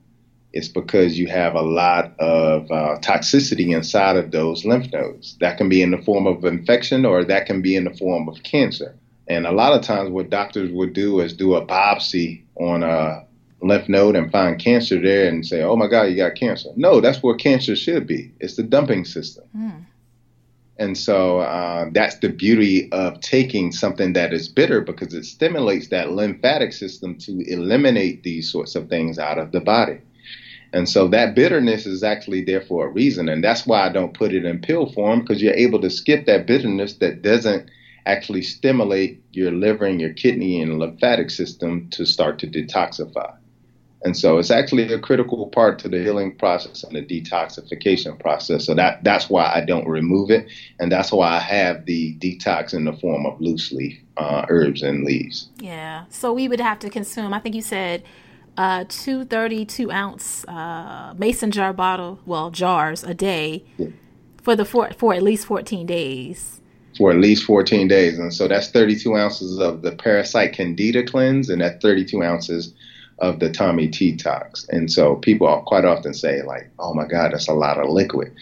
It's because you have a lot of uh, toxicity inside of those lymph nodes. That can be in the form of infection, or that can be in the form of cancer. And a lot of times what doctors would do is do a biopsy on a lymph node and find cancer there and say, oh my God, you got cancer. No, that's where cancer should be. It's the dumping system. Mm. And so uh, that's the beauty of taking something that is bitter, because it stimulates that lymphatic system to eliminate these sorts of things out of the body. And so that bitterness is actually there for a reason. And that's why I don't put it in pill form, because you're able to skip that bitterness that doesn't actually stimulate your liver and your kidney and lymphatic system to start to detoxify. And so it's actually a critical part to the healing process and the detoxification process. So that that's why I don't remove it. And that's why I have the detox in the form of loose leaf uh, herbs and leaves. Yeah. So we would have to consume, I think you said, uh, two thirty-two ounce uh, mason jar bottle, well, jars a day yeah. for the for, for at least fourteen days. For at least fourteen days. And so that's thirty-two ounces of the Parasite Candida Cleanse, and that thirty-two ounces of the Tommy Detox. And so people quite often say, like, oh my God, that's a lot of liquid.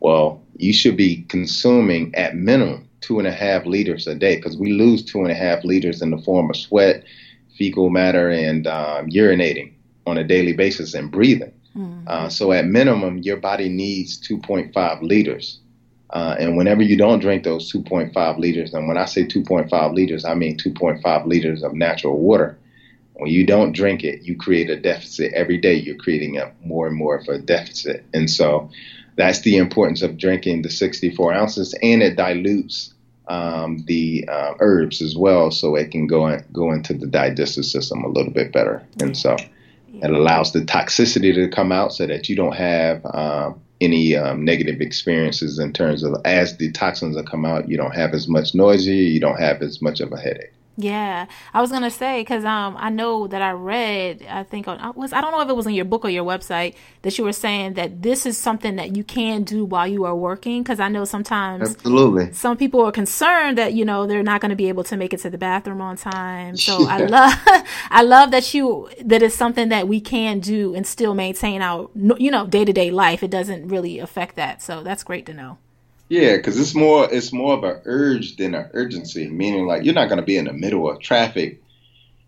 Well, you should be consuming at minimum two and a half liters a day, because we lose two and a half liters in the form of sweat, fecal matter, and um, urinating on a daily basis and breathing. Mm-hmm. Uh, so at minimum, your body needs two point five liters. Uh, and whenever you don't drink those two point five liters, and when I say two point five liters, I mean two point five liters of natural water. When you don't drink it, you create a deficit every day. You're creating up more and more of a deficit. And so that's the importance of drinking the sixty-four ounces, and it dilutes um, the uh, herbs as well, so it can go in, go into the digestive system a little bit better. And so it allows the toxicity to come out so that you don't have um, any um, negative experiences in terms of as the toxins that come out, you don't have as much nausea, you don't have as much of a headache. Yeah, I was going to say, because um, I know that I read, I think, on, I, was, I don't know if it was in your book or your website, that you were saying that this is something that you can do while you are working, because I know sometimes Absolutely. Some people are concerned that, you know, they're not going to be able to make it to the bathroom on time. So yeah. I love I love that you that it's something that we can do and still maintain our, you know, day-to-day life. It doesn't really affect that. So that's great to know. Yeah, because it's more it's more of an urge than an urgency, meaning like you're not going to be in the middle of traffic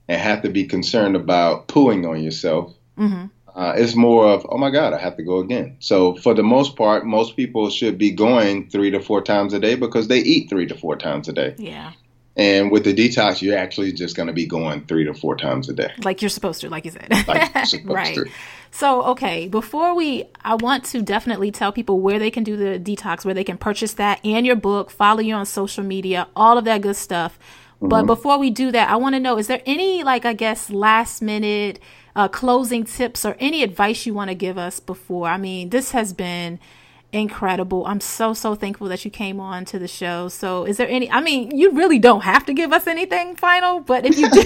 and have to be concerned about pooing on yourself. Mm-hmm. Uh, it's more of, oh, my God, I have to go again. So for the most part, most people should be going three to four times a day because they eat three to four times a day. Yeah. And with the detox, you're actually just going to be going three to four times a day. Like you're supposed to, like you said. Like you're supposed right. to. So, okay, before we, I want to definitely tell people where they can do the detox, where they can purchase that and your book, follow you on social media, all of that good stuff. Mm-hmm. But before we do that, I want to know, is there any, like, I guess, last minute uh, closing tips or any advice you want to give us before? I mean, this has been incredible. I'm so, so thankful that you came on to the show. So is there any, I mean, you really don't have to give us anything final, but if you do,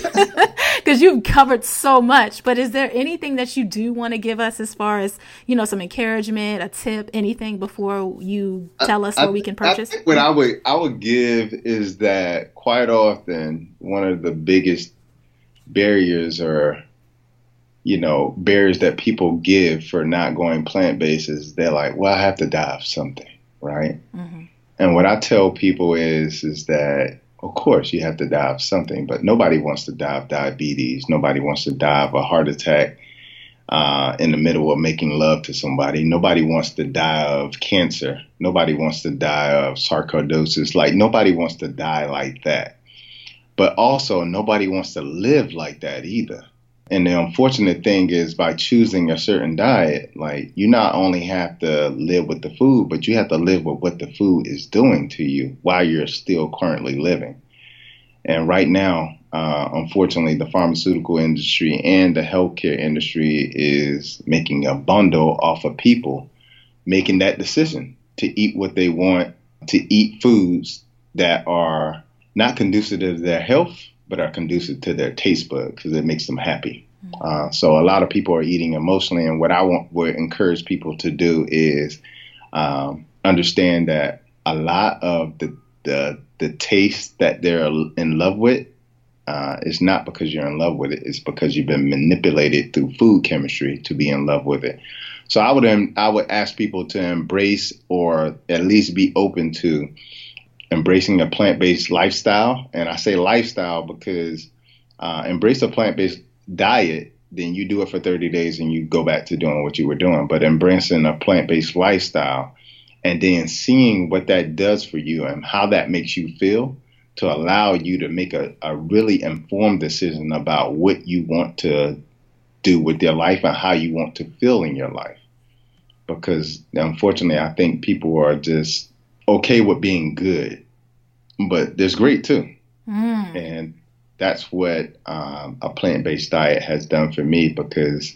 because you've covered so much, but is there anything that you do want to give us as far as, you know, some encouragement, a tip, anything before you tell us I, where I, we can purchase? I think what I would, I would give is that quite often, one of the biggest barriers or you know, barriers that people give for not going plant-based is they're like, well, I have to die of something, right? Mm-hmm. And what I tell people is, is that, of course, you have to die of something, but nobody wants to die of diabetes. Nobody wants to die of a heart attack uh, in the middle of making love to somebody. Nobody wants to die of cancer. Nobody wants to die of sarcoidosis. Like, nobody wants to die like that. But also, nobody wants to live like that either. And the unfortunate thing is by choosing a certain diet, like you not only have to live with the food, but you have to live with what the food is doing to you while you're still currently living. And right now, uh, unfortunately, the pharmaceutical industry and the healthcare industry is making a bundle off of people making that decision to eat what they want, to eat foods that are not conducive to their health, but are conducive to their taste bud because it makes them happy. Uh, so a lot of people are eating emotionally. And what I want, would encourage people to do is um, understand that a lot of the, the, the taste that they're in love with uh, is not because you're in love with it. It's because you've been manipulated through food chemistry to be in love with it. So I would, I would ask people to embrace or at least be open to embracing a plant-based lifestyle. And I say lifestyle because uh, embrace a plant-based diet, then you do it for thirty days and you go back to doing what you were doing. But embracing a plant-based lifestyle and then seeing what that does for you and how that makes you feel to allow you to make a, a really informed decision about what you want to do with your life and how you want to feel in your life. Because unfortunately, I think people are just okay with being good, but there's great too. Mm. And that's what um, a plant-based diet has done for me, because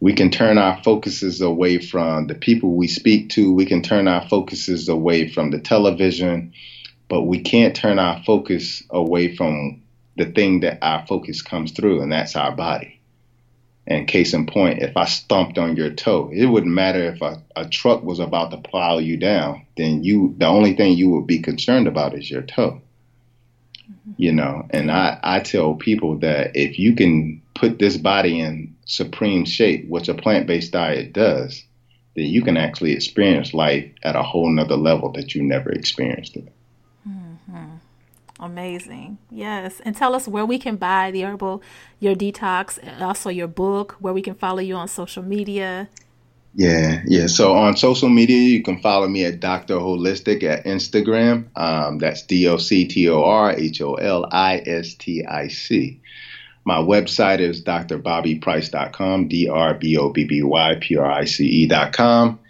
we can turn our focuses away from the people we speak to. We can turn our focuses away from the television, but we can't turn our focus away from the thing that our focus comes through, and that's our body. And case in point, if I stomped on your toe, it wouldn't matter if a, a truck was about to plow you down, then you the only thing you would be concerned about is your toe. Mm-hmm. You know, and I, I tell people that if you can put this body in supreme shape, which a plant-based diet does, then you can actually experience life at a whole nother level that you never experienced it. Mm-hmm. Amazing. Yes. And tell us where we can buy the herbal, your detox, and also your book, where we can follow you on social media. Yeah. Yeah. So on social media, you can follow me at Doctor Holistic at Instagram. Um, that's D O C T O R H O L I S T I C. My website is D R Bobby Price dot com, D R B O B B Y P R I C E dot com.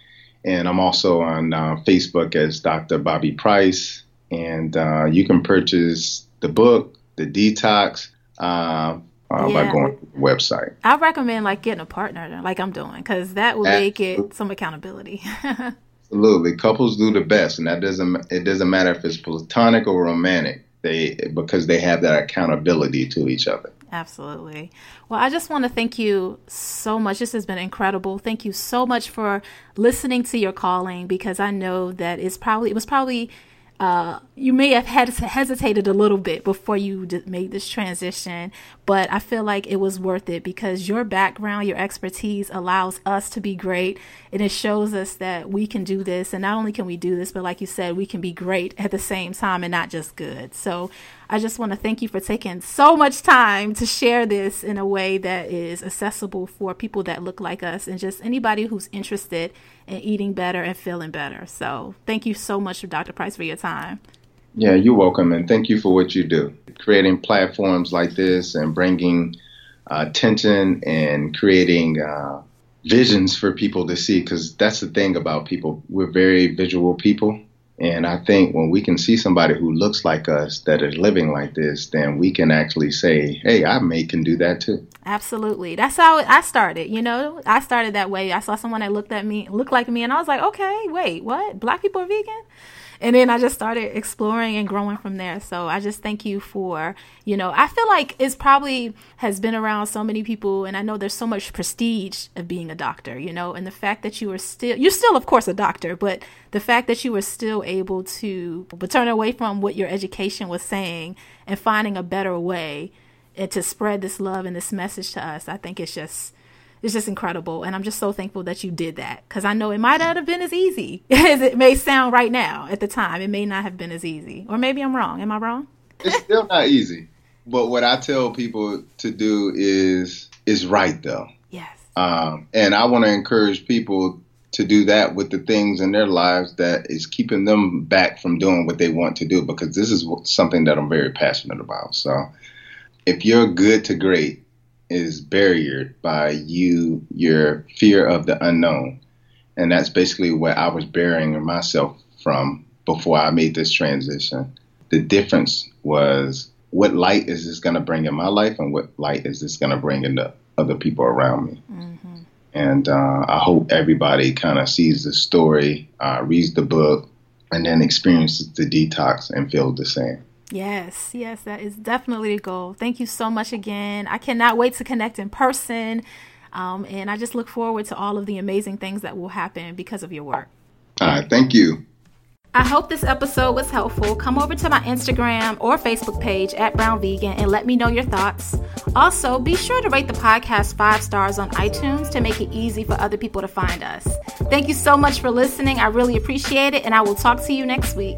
And I'm also on uh, Facebook as Doctor Bobby Price. And uh, you can purchase the book, the detox, uh, uh, yeah. by going to the website. I recommend like getting a partner like I'm doing, because that will Absolutely. Make it some accountability. Absolutely. Couples do the best. And that doesn't it doesn't matter if it's platonic or romantic. they because they have that accountability to each other. Absolutely. Well, I just want to thank you so much. This has been incredible. Thank you so much for listening to your calling, because I know that it's probably it was probably uh, you may have had hesitated a little bit before you d- made this transition, but I feel like it was worth it, because your background, your expertise allows us to be great, and it shows us that we can do this. And not only can we do this, but like you said, we can be great at the same time and not just good. So I just want to thank you for taking so much time to share this in a way that is accessible for people that look like us and just anybody who's interested in eating better and feeling better. So thank you so much, Doctor Price, for your time. Yeah, you're welcome. And thank you for what you do. Creating platforms like this and bringing uh, attention and creating uh, visions for people to see, because that's the thing about people. We're very visual people. And I think when we can see somebody who looks like us that is living like this, then we can actually say, hey, I may can do that too. Absolutely. That's how I started. You know, I started that way. I saw someone that looked at me, looked like me, and I was like, okay, wait, what? Black people are vegan? And then I just started exploring and growing from there. So I just thank you for, you know, I feel like it's probably has been around so many people. And I know there's so much prestige of being a doctor, you know, and the fact that you are still, you're still, of course, a doctor, but the fact that you were still able to but turn away from what your education was saying and finding a better way and to spread this love and this message to us, I think it's just It's just incredible. And I'm just so thankful that you did that, because I know it might not have been as easy as it may sound right now. At the time, it may not have been as easy. Or maybe I'm wrong. Am I wrong? It's still not easy. But what I tell people to do is is right, though. Yes. Um, and I want to encourage people to do that with the things in their lives that is keeping them back from doing what they want to do, because this is something that I'm very passionate about. So if you're good to great, is barriered by you, your fear of the unknown. And that's basically what I was burying myself from before I made this transition. The difference was, what light is this going to bring in my life, and what light is this going to bring in the other people around me? Mm-hmm. And uh, I hope everybody kind of sees the story, uh, reads the book, and then experiences the detox and feels the same. Yes, yes, that is definitely the goal. Thank you so much again. I cannot wait to connect in person. Um, and I just look forward to all of the amazing things that will happen because of your work. All right, thank you. I hope this episode was helpful. Come over to my Instagram or Facebook page at Brown Vegan and let me know your thoughts. Also, be sure to rate the podcast five stars on iTunes to make it easy for other people to find us. Thank you so much for listening. I really appreciate it, and I will talk to you next week.